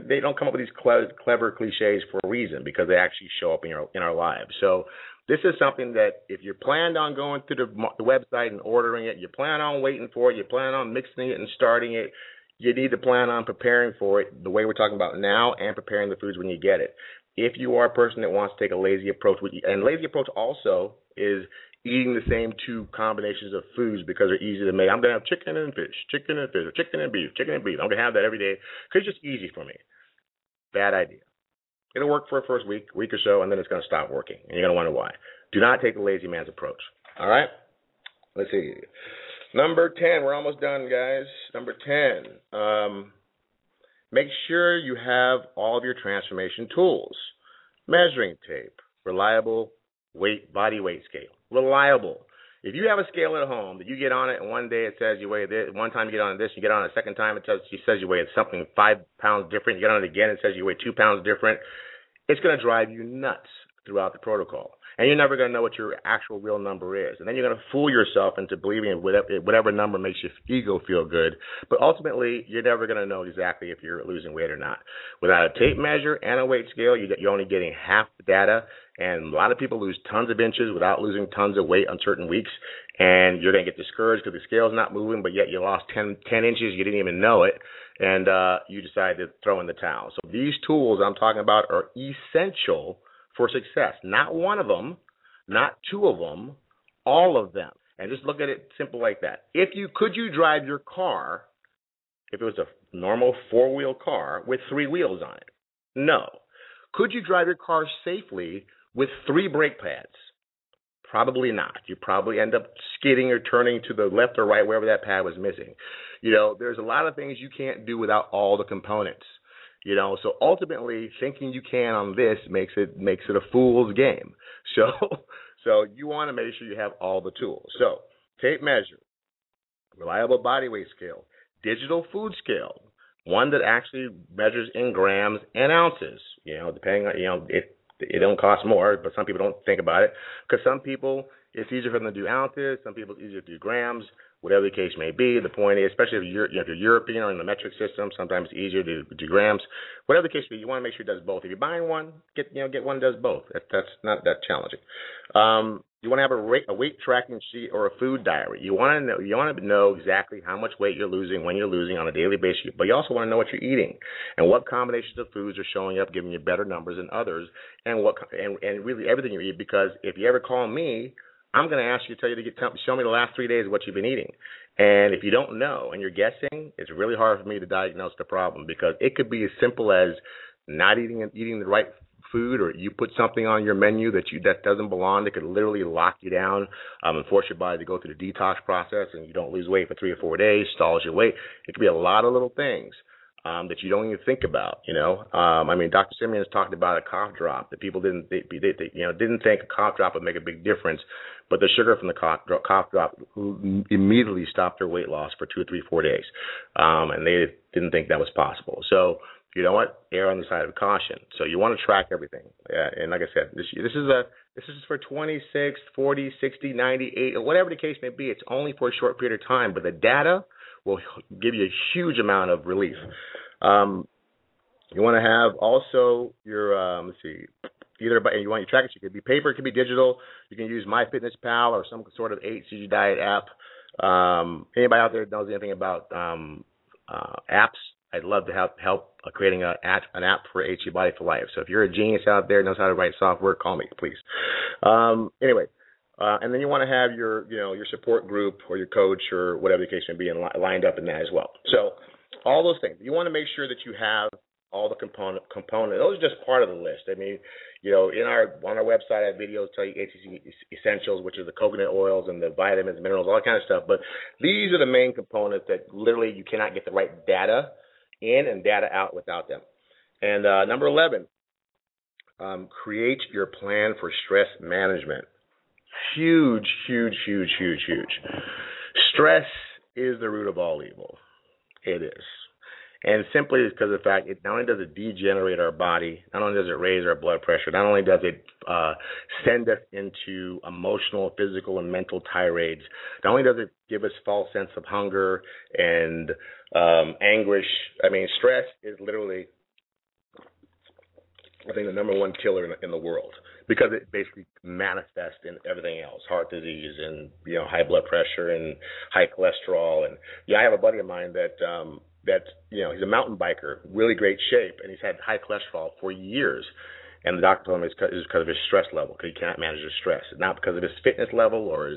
They don't come up with these clever cliches for a reason, because they actually show up in our lives. So this is something that if you planned on going to the website and ordering it, you plan on waiting for it, you plan on mixing it and starting it, you need to plan on preparing for it the way we're talking about now and preparing the foods when you get it. If you are a person that wants to take a lazy approach, and lazy approach also is eating the same 2 combinations of foods because they're easy to make. I'm going to have chicken and fish, or chicken and beef. I'm going to have that every day because it's just easy for me. Bad idea. It'll work for a first week or so, and then it's going to stop working, and you're going to wonder why. Do not take the lazy man's approach. All right? Let's see. Number 10. We're almost done, guys. Number 10. Make sure you have all of your transformation tools. Measuring tape, reliable body weight scale. Reliable. If you have a scale at home that you get on it, and one day it says you weigh this, one time you get on this, you get on it a second time, it says you weigh something 5 pounds different, you get on it again, it says you weigh 2 pounds different, it's going to drive you nuts throughout the protocol. And you're never going to know what your actual real number is. And then you're going to fool yourself into believing whatever number makes your ego feel good. But ultimately, you're never going to know exactly if you're losing weight or not. Without a tape measure and a weight scale, you're only getting half the data. And a lot of people lose tons of inches without losing tons of weight on certain weeks. And you're going to get discouraged because the scale's not moving, but yet you lost 10 inches. You didn't even know it. And you decide to throw in the towel. So these tools I'm talking about are essential for success. Not one of them, not 2 of them, all of them. And just look at it simple like that. Could you drive your car, if it was a normal 4-wheel car, with 3 wheels on it? No. Could you drive your car safely with 3 brake pads? Probably not. You probably end up skidding or turning to the left or right, wherever that pad was missing. You know, there's a lot of things you can't do without all the components. You know, so ultimately thinking you can on this makes it a fool's game. So you want to make sure you have all the tools. So tape measure, reliable body weight scale, digital food scale, one that actually measures in grams and ounces, you know, depending on, you know, it don't cost more, but some people don't think about it because some people it's easier for them to do ounces. Some people it's easier to do grams, whatever the case may be. The point is, especially if you're European or in the metric system, sometimes it's easier to do grams. Whatever the case may be, you want to make sure it does both. If you're buying one, get one that does both. That's not that challenging. You want to have a weight tracking sheet or a food diary. You want to know exactly how much weight you're losing, when you're losing on a daily basis, but you also want to know what you're eating and what combinations of foods are showing up, giving you better numbers than others, and really everything you eat. Because if you ever call me, I'm going to ask you show me the last 3 days of what you've been eating. And if you don't know and you're guessing, it's really hard for me to diagnose the problem because it could be as simple as not eating the right food, or you put something on your menu that doesn't belong, that could literally lock you down and force your body to go through the detox process, and you don't lose weight for 3 or 4 days, stalls your weight. It could be a lot of little things that you don't even think about, you know. I mean, Dr. Simeons talked about a cough drop that people didn't think a cough drop would make a big difference, but the sugar from the cough drop immediately stopped their weight loss for 2 or 3, 4 days, and they didn't think that was possible. So you know what? Err on the side of caution. So you want to track everything. And like I said, this is for 26, 40, 60, 90, 80, or whatever the case may be. It's only for a short period of time, but the data will give you a huge amount of relief. You want to have also your you want your trackers. It could be paper, it could be digital. You can use MyFitnessPal or some sort of HCG diet app. Anybody out there knows anything about apps? I'd love to help creating an app for HCG Body for Life. So if you're a genius out there, knows how to write software, call me, please. And then you want to have your support group or your coach or whatever the case may be lined up in that as well. So all those things. You want to make sure that you have all the components. Those are just part of the list. I mean, you know, on our website, I have videos tell you HCG essentials, which is the coconut oils and the vitamins, minerals, all that kind of stuff. But these are the main components that literally you cannot get the right data in and data out without them. And number 11, create your plan for stress management. Huge, huge, huge, huge, huge. Stress is the root of all evil. It is. And simply because of the fact it not only does it degenerate our body, not only does it raise our blood pressure, not only does it send us into emotional, physical, and mental tirades, not only does it give us false sense of hunger and anguish. I mean, stress is literally, I think, the number one killer in the world because it basically manifests in everything else, heart disease and, you know, high blood pressure and high cholesterol. And I have a buddy of mine that, you know, he's a mountain biker, really great shape, and he's had high cholesterol for years. And the doctor told him it's because of his stress level, because he cannot manage his stress. It's not because of his fitness level or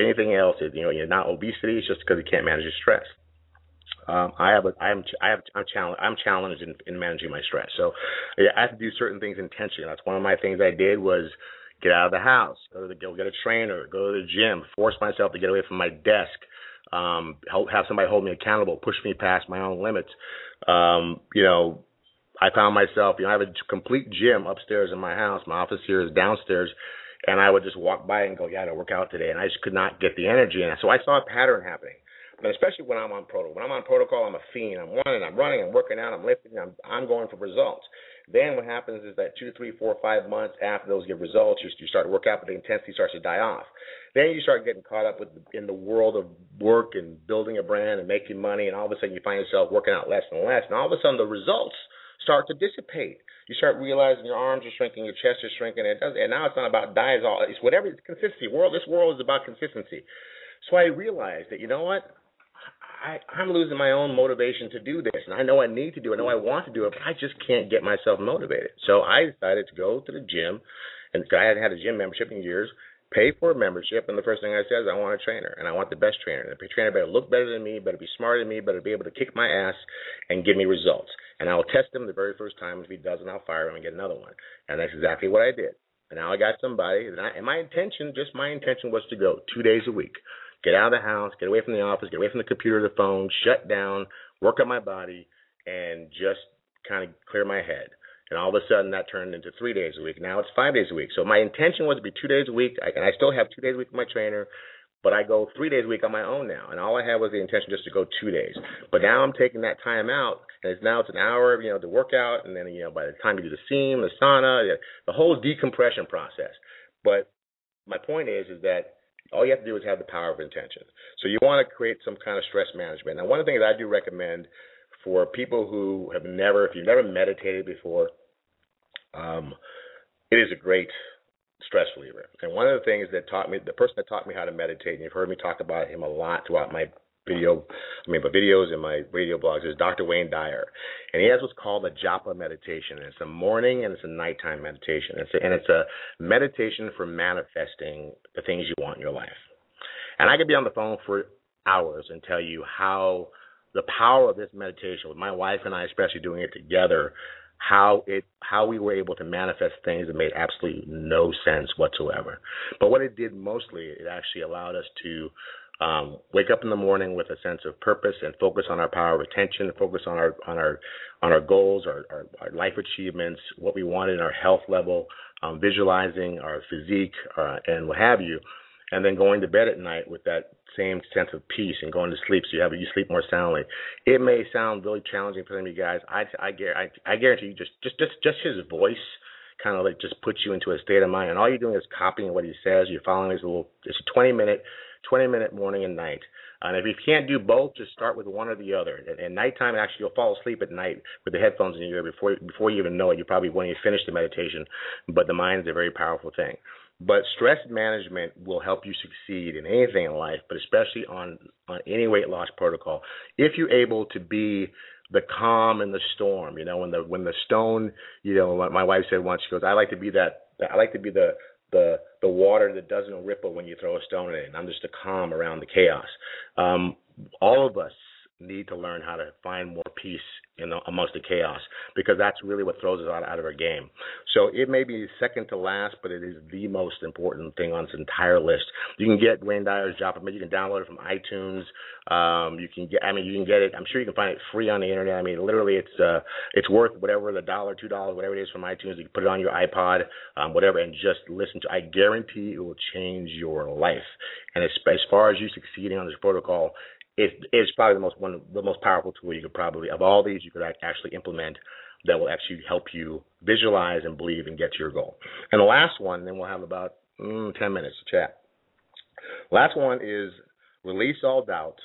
anything else. It, you know, not obesity. It's just because he can't manage his stress. I'm challenged in managing my stress. So yeah, I have to do certain things intentionally. That's one of my things I did was get out of the house, go get a trainer, go to the gym, force myself to get away from my desk, have somebody hold me accountable, push me past my own limits. You know, I found myself, you know, I have a complete gym upstairs in my house. My office here is downstairs. And I would just walk by and go, yeah, I gotta work out today. And I just could not get the energy. And so I saw a pattern happening. But especially when I'm on protocol. When I'm on protocol, I'm a fiend. I'm running, I'm working out, I'm lifting, I'm going for results. Then what happens is that 2, 3, 4, 5 months after those give results, you start to work out, but the intensity starts to die off. Then you start getting caught up in the world of work and building a brand and making money, and all of a sudden you find yourself working out less and less. And all of a sudden the results start to dissipate. You start realizing your arms are shrinking, your chest is shrinking, and now it's not about diet. It's whatever, it's consistency. This world is about consistency. So I realized that, you know what? I'm losing my own motivation to do this, and I know I need to do it. I know I want to do it, but I just can't get myself motivated. So I decided to go to the gym, and I hadn't had a gym membership in years, pay for a membership, and the first thing I said is I want a trainer, and I want the best trainer. And the trainer better look better than me, better be smarter than me, better be able to kick my ass and give me results. And I will test him the very first time. If he doesn't, I'll fire him and get another one. And that's exactly what I did. And now I got somebody, and my intention was to go 2 days a week, get out of the house, get away from the office, get away from the computer, the phone, shut down, work on my body, and just kind of clear my head. And all of a sudden, that turned into 3 days a week. Now it's 5 days a week. So my intention was to be 2 days a week, and I still have 2 days a week with my trainer, but I go 3 days a week on my own now. And all I had was the intention just to go 2 days. But now I'm taking that time out, and it's an hour, to work out, and then, by the time you do the seam, the sauna, the whole decompression process. But my point is that all you have to do is have the power of intention. So you want to create some kind of stress management. Now, one of the things that I do recommend for people who have never, if you've never meditated before, it is a great stress reliever. And one of the things that taught me, the person that taught me how to meditate, and you've heard me talk about him a lot throughout my videos and my radio blogs, is Dr. Wayne Dyer. And he has what's called the Japa meditation. And it's a morning and it's a nighttime meditation. And it's a meditation for manifesting the things you want in your life. And I could be on the phone for hours and tell you how the power of this meditation, with my wife and I especially doing it together, how we were able to manifest things that made absolutely no sense whatsoever. But what it did mostly, it actually allowed us to wake up in the morning with a sense of purpose and focus on our power of attention, focus on our goals, our life achievements, what we wanted in our health level, visualizing our physique and what have you, and then going to bed at night with that same sense of peace and going to sleep, so you sleep more soundly. It may sound really challenging for some of you guys. I guarantee you, just his voice kind of like just puts you into a state of mind, and all you're doing is copying what he says. You're following his little. It's a 20-minute morning and night. And if you can't do both, just start with one or the other. And nighttime, actually, you'll fall asleep at night with the headphones in your ear before you even know it. You probably won't even finish the meditation, but the mind is a very powerful thing. But stress management will help you succeed in anything in life, but especially on any weight loss protocol. If you're able to be the calm in the storm, when the stone, my wife said once, she goes, I like to be the water that doesn't ripple when you throw a stone in it, and I'm just the calm around the chaos. All of us need to learn how to find more peace amongst the chaos, because that's really what throws us out of our game. So it may be second to last, but it is the most important thing on this entire list. You can get Wayne Dyer's Japa. You can download it from iTunes. You can get it. I'm sure you can find it free on the internet. Literally, it's worth whatever the $1, $2, whatever it is from iTunes. You can put it on your iPod, whatever, and just listen to it. I guarantee it will change your life. And as far as you succeeding on this protocol, it's probably the most powerful tool you could probably, of all these, you could actually implement that will actually help you visualize and believe and get to your goal. And the last one, then we'll have about 10 minutes to chat. Last one is release all doubt,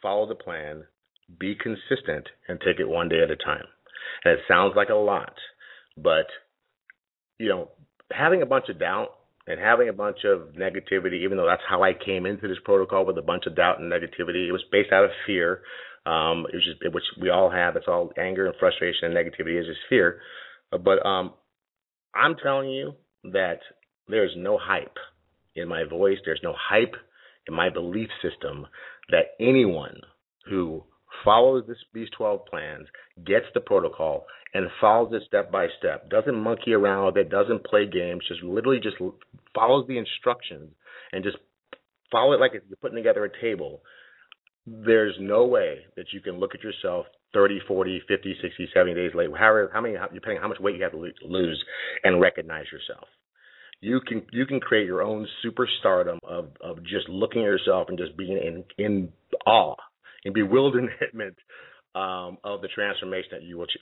follow the plan, be consistent, and take it one day at a time. And it sounds like a lot, but, having a bunch of doubt and having a bunch of negativity, even though that's how I came into this protocol, with a bunch of doubt and negativity. It was based out of fear, which we all have. It's all anger and frustration and negativity is just fear. But I'm telling you that there's no hype in my voice. There's no hype in my belief system that anyone who follows these 12 plans, gets the protocol, and follows it step by step, doesn't monkey around with it, doesn't play games, just literally just follows the instructions and just follow it like if you're putting together a table. There's no way that you can look at yourself 30, 40, 50, 60, 70 days later, depending on how much weight you have to lose, and recognize yourself. You can create your own superstardom of just looking at yourself and just being in awe and bewilderment of the transformation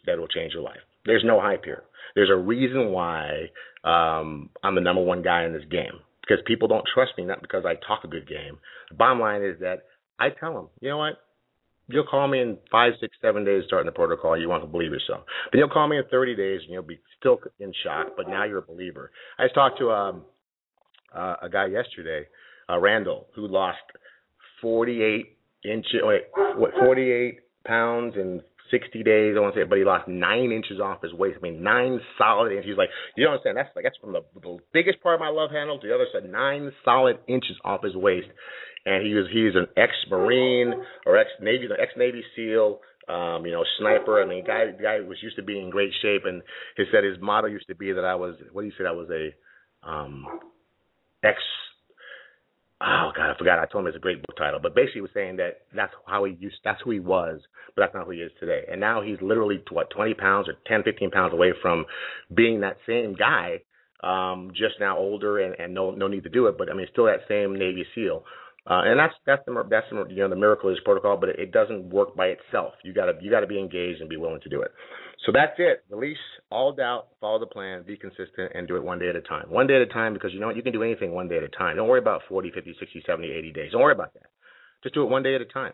that will change your life. There's no hype here. There's a reason why I'm the number one guy in this game, because people don't trust me, not because I talk a good game. The bottom line is that I tell them, you know what? You'll call me in 5, 6, 7 days starting the protocol. You won't believe yourself. Then you'll call me in 30 days, and you'll be still in shock, but now you're a believer. I just talked to a guy yesterday, Randall, who lost 48 pounds in 60 days, I want to say, but he lost 9 inches off his waist. 9 solid inches. He's like, you don't understand. That's from the biggest part of my love handle to the other side, 9 solid inches off his waist. And he's an ex-Marine or ex-Navy SEAL, sniper. The guy was used to being in great shape, and he said his motto used to be that I was, what do you say? I was a I forgot. I told him it's a great book title, but basically he was saying that that's how he used, that's who he was, but that's not who he is today. And now he's literally 20 pounds or 10, 15 pounds away from being that same guy, just now older and no need to do it. But I mean, still that same Navy SEAL. And that's the you know, the miracle is protocol, but it doesn't work by itself. You gotta be engaged and be willing to do it. So that's it. Release all doubt, follow the plan, be consistent, and do it one day at a time. One day at a time, because you know what? You can do anything one day at a time. Don't worry about 40, 50, 60, 70, 80 days. Don't worry about that. Just do it one day at a time.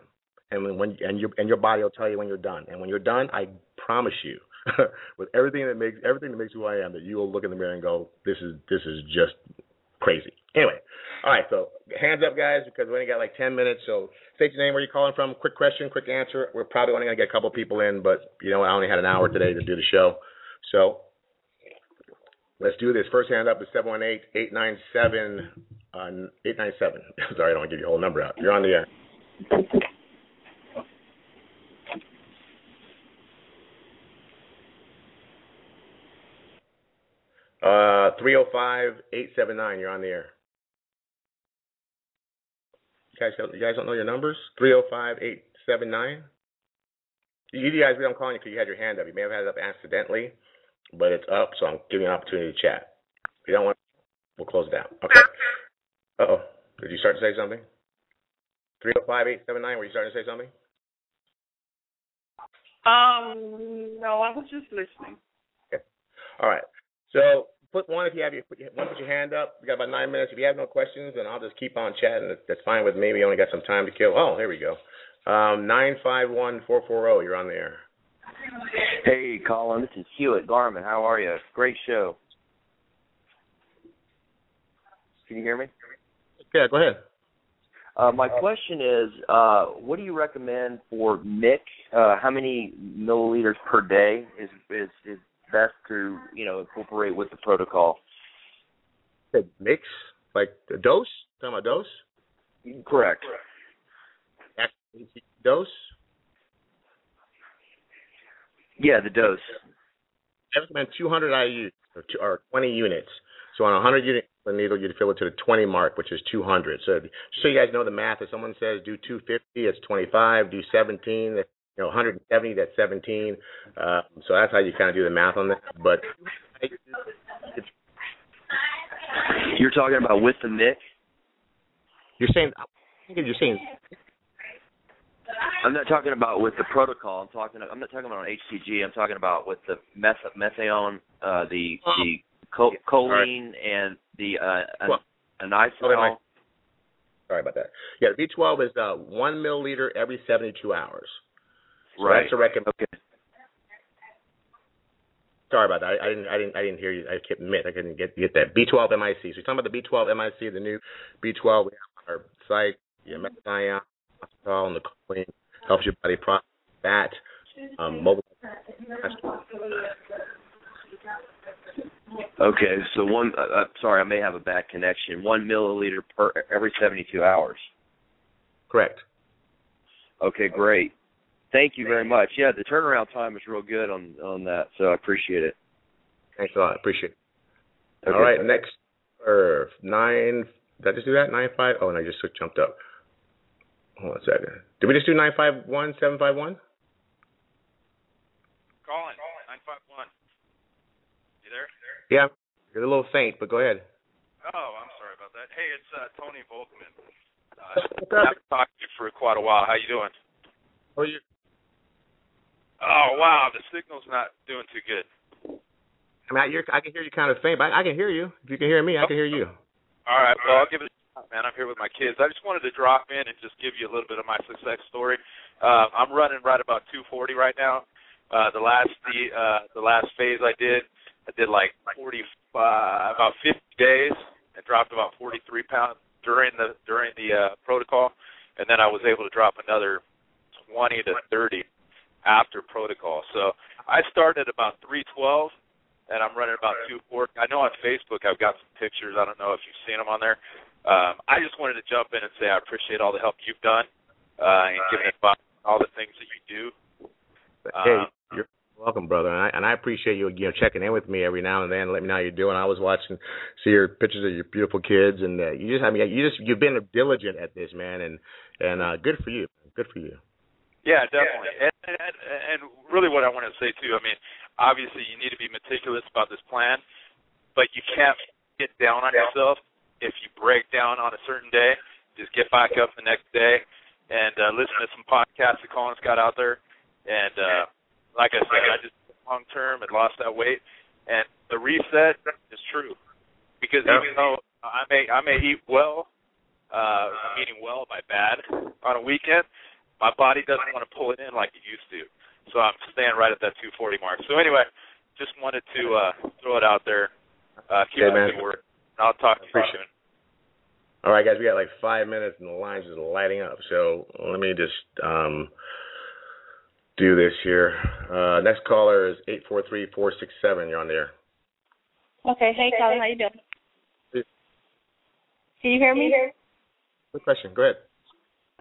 And your body will tell you when you're done. And when you're done, I promise you, with everything that makes who I am, that you will look in the mirror and go, this is just crazy. Anyway, all right, so hands up, guys, because we only got like 10 minutes. So state your name, where you're calling from, quick question, quick answer. We're probably only going to get a couple people in, but, you know, I only had an hour today to do the show. So let's do this. First hand up is 718-897. 897. Sorry, I don't want to give you the whole number out. You're on the air. Uh, 305-879, you're on the air. You guys don't know your numbers? 305-879? You guys, I'm calling you because you had your hand up. You may have had it up accidentally, but it's up, so I'm giving you an opportunity to chat. If you don't want to, we'll close it down. Okay. Uh-oh. Did you start to say something? 305-879, were you starting to say something? No, I was just listening. Okay. All right. So put one if you have your hand up. We got about 9 minutes. If you have no questions, then I'll just keep on chatting. That's fine with me. We only got some time to kill. Oh, here we go. 951-440. You're on the air. Hey, Colin. This is Hewitt Garman. How are you? Great show. Can you hear me? Yeah, go ahead. My question is, what do you recommend for mix? How many milliliters per day is best to, you know, incorporate with the protocol? The mix? Like the dose? Talking about dose? Correct. Dose? Yeah, the dose. I recommend 200 IUs or 20 units. So on a 100 unit needle, you'd fill it to the 20 mark, which is 200. So just so you guys know the math, if someone says do 250, it's 25. Do 17, that's 170, that's 17. So that's how you kind of do the math on that. But you're talking about with the mix? You're saying. I'm not talking about with the protocol. I'm not talking about HCG. I'm talking about with the methadone, choline, and the inositol. Sorry about that. Yeah, the B12 is 1 milliliter every 72 hours. So right. That's a recommendation. Okay. Sorry about that. I didn't hear you. I kept mid. I couldn't get that. B12 MIC. So you're talking about the B12 MIC, the new B12 we have on our site. Your methadone, and the choline helps your body process fat, mobilize. Okay. So one. Sorry, I may have a bad connection. 1 milliliter per every 72 hours. Correct. Okay. Great. Thank you very much. Yeah, the turnaround time is real good on that, so I appreciate it. Thanks a lot. I appreciate it. Okay. All right, next, 9, did I just do that, 9-5? Oh, and I just jumped up. Hold on a second. Did we just do 951-751? Colin, 951. You there? Yeah, you're a little faint, but go ahead. Oh, I'm sorry about that. Hey, it's Tony Volkman. I haven't talked to you for quite a while. How you doing? How are you? Oh, wow, the signal's not doing too good. I can hear you kind of faint, but I can hear you. If you can hear me, I can hear you. All right, well, I'll give it a shot, man. I'm here with my kids. I just wanted to drop in and just give you a little bit of my success story. I'm running right about 240 right now. The last phase I did like 50 days. I dropped about 43 pounds during the protocol, and then I was able to drop another 20 to 30. After protocol. So I started about 312, and I'm running about 240. I know on Facebook I've got some pictures. I don't know if you've seen them on there. I just wanted to jump in and say I appreciate all the help you've done and giving advice on all the things that you do. Hey, you're Welcome, brother. And I appreciate you, checking in with me every now and then, let me know how you're doing. I was see your pictures of your beautiful kids, and you've been diligent at this, man, and good for you. Good for you. Yeah, definitely. And really what I want to say, too, obviously you need to be meticulous about this plan, but you can't get down on yourself. If you break down on a certain day, just get back up the next day and listen to some podcasts that Colin's got out there. And like I said, I just long-term and lost that weight. And the reset is true because even though I may eat well, I'm eating well by bad on a weekend, my body doesn't want to pull it in like it used to. So I'm staying right at that 240 mark. So anyway, just wanted to throw it out there. Keep up the good work. I'll talk to you soon. All right, guys, we got like 5 minutes, and the line's just lighting up. So let me just do this here. Next caller is 843-467. You're on the air. Okay. Hey, Colin, how you doing? Hey. Can you hear me? Good question. Go ahead.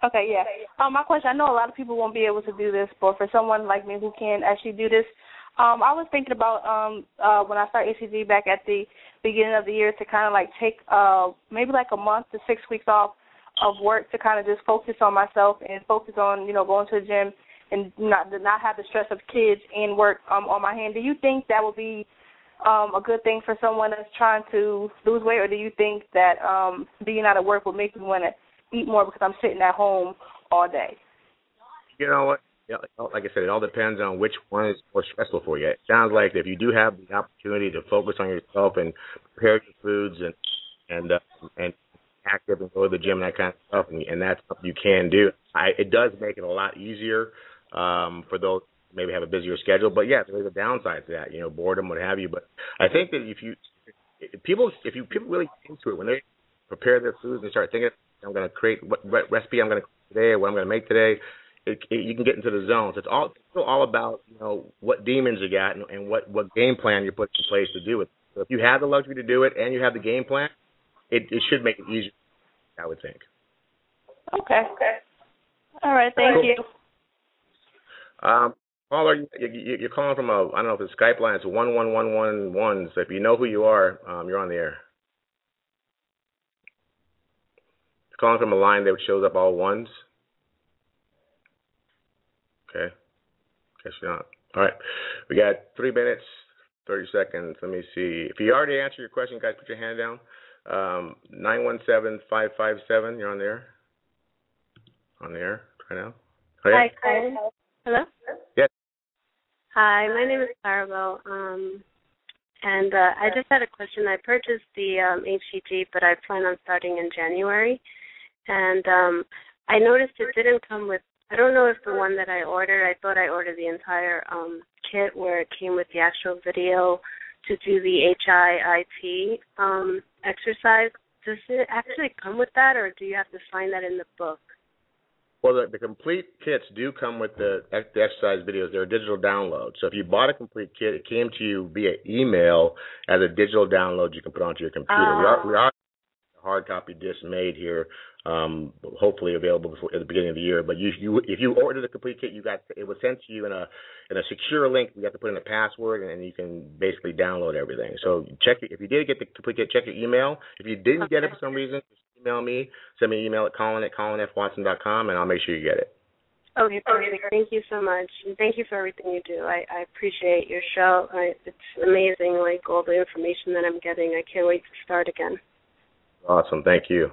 Okay, yeah. My question, I know a lot of people won't be able to do this, but for someone like me who can actually do this, I was thinking about when I started HCG back at the beginning of the year to kind of like take maybe like a month to 6 weeks off of work to kind of just focus on myself and focus on, going to the gym and not have the stress of kids and work on my hand. Do you think that would be a good thing for someone that's trying to lose weight, or do you think that being out of work would make me want to eat more because I'm sitting at home all day? You know what? Yeah, like I said, it all depends on which one is more stressful for you. It sounds like if you do have the opportunity to focus on yourself and prepare your foods and active and go to the gym and that kind of stuff, and that's something you can do. It does make it a lot easier for those who maybe have a busier schedule. But yeah, there's a downside to that, boredom, what have you. But I think that if people really get into it when they prepare their foods and start thinking, I'm going to create what recipe I'm going to create today, or what I'm going to make today. You can get into the zones. It's all about what demons you got and what game plan you put in place to do it. So if you have the luxury to do it and you have the game plan, it should make it easier, I would think. Okay. All right. Thank you. Caller, you're calling from I don't know if it's Skype line. It's 11111. So if you know who you are, you're on the air. You're calling from a line that shows up all ones. Okay. Guess not. All right. We got 3 minutes, 30 seconds. Let me see. If you already answered your question, guys, put your hand down. 917-557. You're on the air. On the air right now. Oh, yeah. Hi, Colin. Hello? Yes. Hi, my name is Clarabelle. I just had a question. I purchased the HCG, but I plan on starting in January. And I noticed it didn't come with, I don't know if the one that I ordered, I thought I ordered the entire kit where it came with the actual video to do the HIIT exercise. Does it actually come with that, or do you have to find that in the book? Well, the complete kits do come with the exercise videos. They're a digital download. So if you bought a complete kit, it came to you via email as a digital download you can put onto your computer. We are hard copy disc made here, hopefully available at the beginning of the year. But if you ordered the complete kit, it was sent to you in a secure link. You have to put in a password, and you can basically download everything. So check if you did get the complete kit, check your email. If you didn't get it for some reason, just email me. Send me an email at colin@colinfwatson.com, and I'll make sure you get it. Okay, perfect. Thank you so much. And thank you for everything you do. I appreciate your show. It's amazing, all the information that I'm getting. I can't wait to start again. Awesome. Thank you.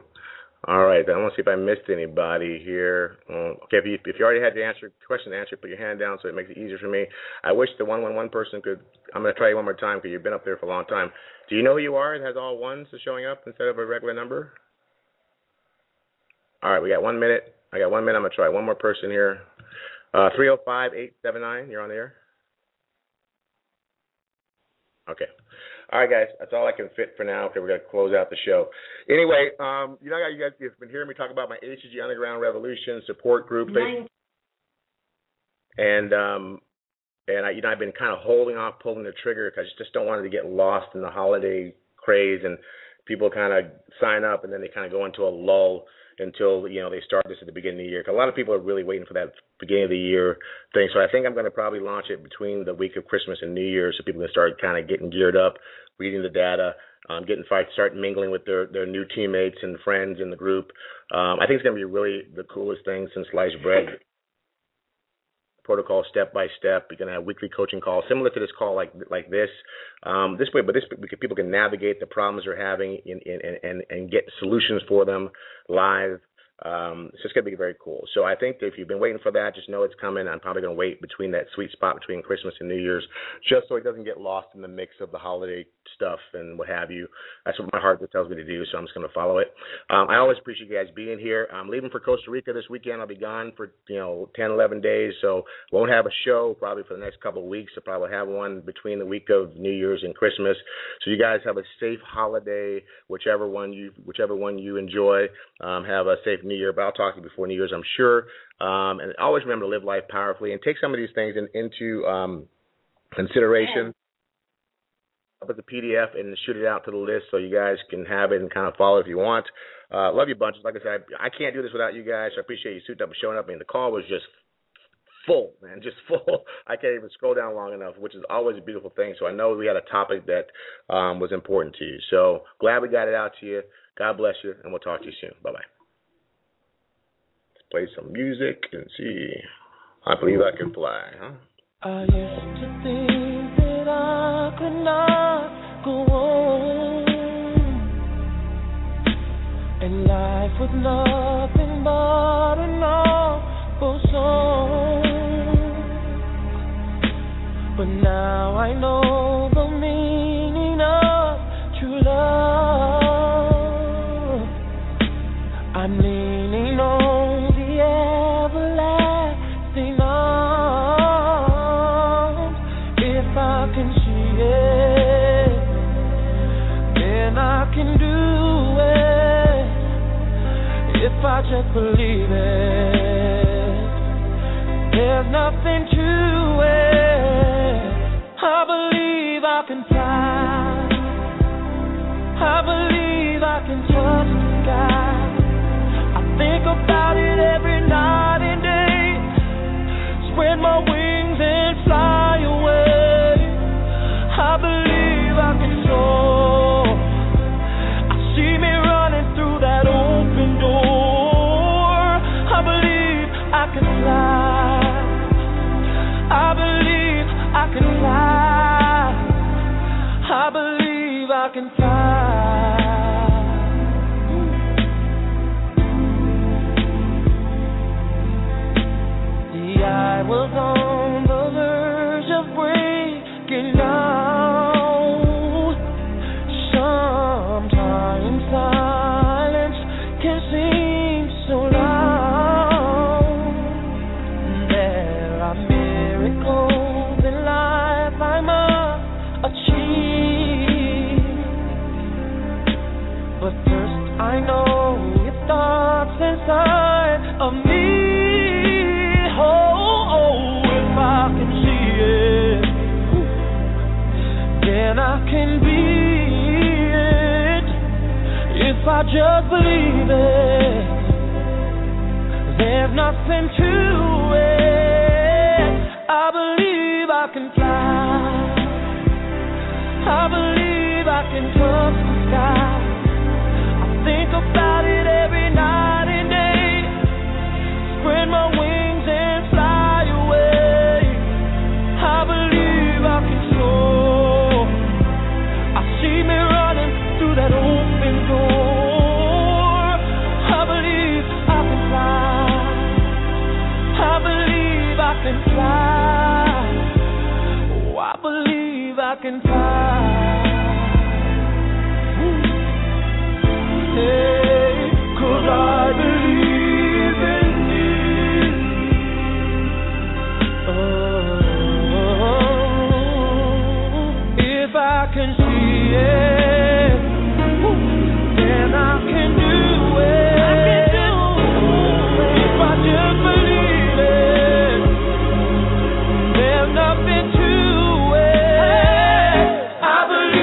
All right. I want to see if I missed anybody here. Okay. If you already had the question to answer, put your hand down so it makes it easier for me. I wish the 111 person could – I'm going to try you one more time because you've been up there for a long time. Do you know who you are? It has all ones showing up instead of a regular number. All right. We got 1 minute. I'm going to try one more person here. 305-879. You're on the air. Okay. All right, guys, that's all I can fit for now because we're going to close out the show. Anyway, you guys have been hearing me talk about my HCG Underground Revolution support group. Nice. And I've been kind of holding off pulling the trigger because I just don't want it to get lost in the holiday craze and people kind of sign up and then they kind of go into a lull. until, you know, they start this at the beginning of the year. Because a lot of people are really waiting for that beginning of the year thing. So I think I'm going to probably launch it between the week of Christmas and New Year, so people can start kind of getting geared up, reading the data, getting fights, start mingling with their new teammates and friends in the group. I think it's going to be really the coolest thing since sliced bread. Protocol step by step. You're going to have weekly coaching calls similar to this call, like this, this way. But this people can navigate the problems they're having and get solutions for them live. So it's going to be very cool. So I think if you've been waiting for that, just know it's coming. I'm probably going to wait between that sweet spot between Christmas and New Year's, just so it doesn't get lost in the mix of the holiday stuff and what have you. That's what my heart tells me to do, so I'm just going to follow it. I always appreciate you guys being here. I'm leaving for Costa Rica this weekend. I'll be gone for 10, 11 days, so won't have a show probably for the next couple of weeks. I'll probably have one between the week of New Year's and Christmas. So you guys have a safe holiday, whichever one you enjoy. Have a safe New Year, but I'll talk to you before New Year's, I'm sure. And always remember to live life powerfully and take some of these things into consideration. Up at the PDF and shoot it out to the list so you guys can have it and kind of follow it if you want. Love you bunches. Like I said, I can't do this without you guys. So I appreciate you suiting up and showing up. I mean, the call was just full, man, just full. I can't even scroll down long enough, which is always a beautiful thing. So I know we had a topic that was important to you. So glad we got it out to you. God bless you, and we'll talk to you soon. Bye-bye. Play some music and see. I believe I can fly, huh? I used to think that I could not go on, and life was nothing but an awful song. But now I know the meaning of true love. I'm leaning on if I just believe it, there's nothing to it. I believe I can fly. I believe I can touch the sky. I think about it every night and day. Spread my wings and fly away. I believe I can soar. I see me running through that open door. I believe I can fly. I believe I can fly. The I was on the verge of breaking down. Sometimes silence can seem so loud. I know your thoughts inside of me. Oh, if I can see it, then I can be it. If I just believe it, there's nothing to it. I believe I can fly. I believe I can touch the sky. Think about it every night and day. Spread my wings and fly away. I believe I can soar. I see me running through that open door. I believe I can fly. I believe I can fly. Oh, I believe I can fly. Cause I believe in you. Oh, if I can see it, then I can do it. If I just believe it, there's nothing to it. I believe.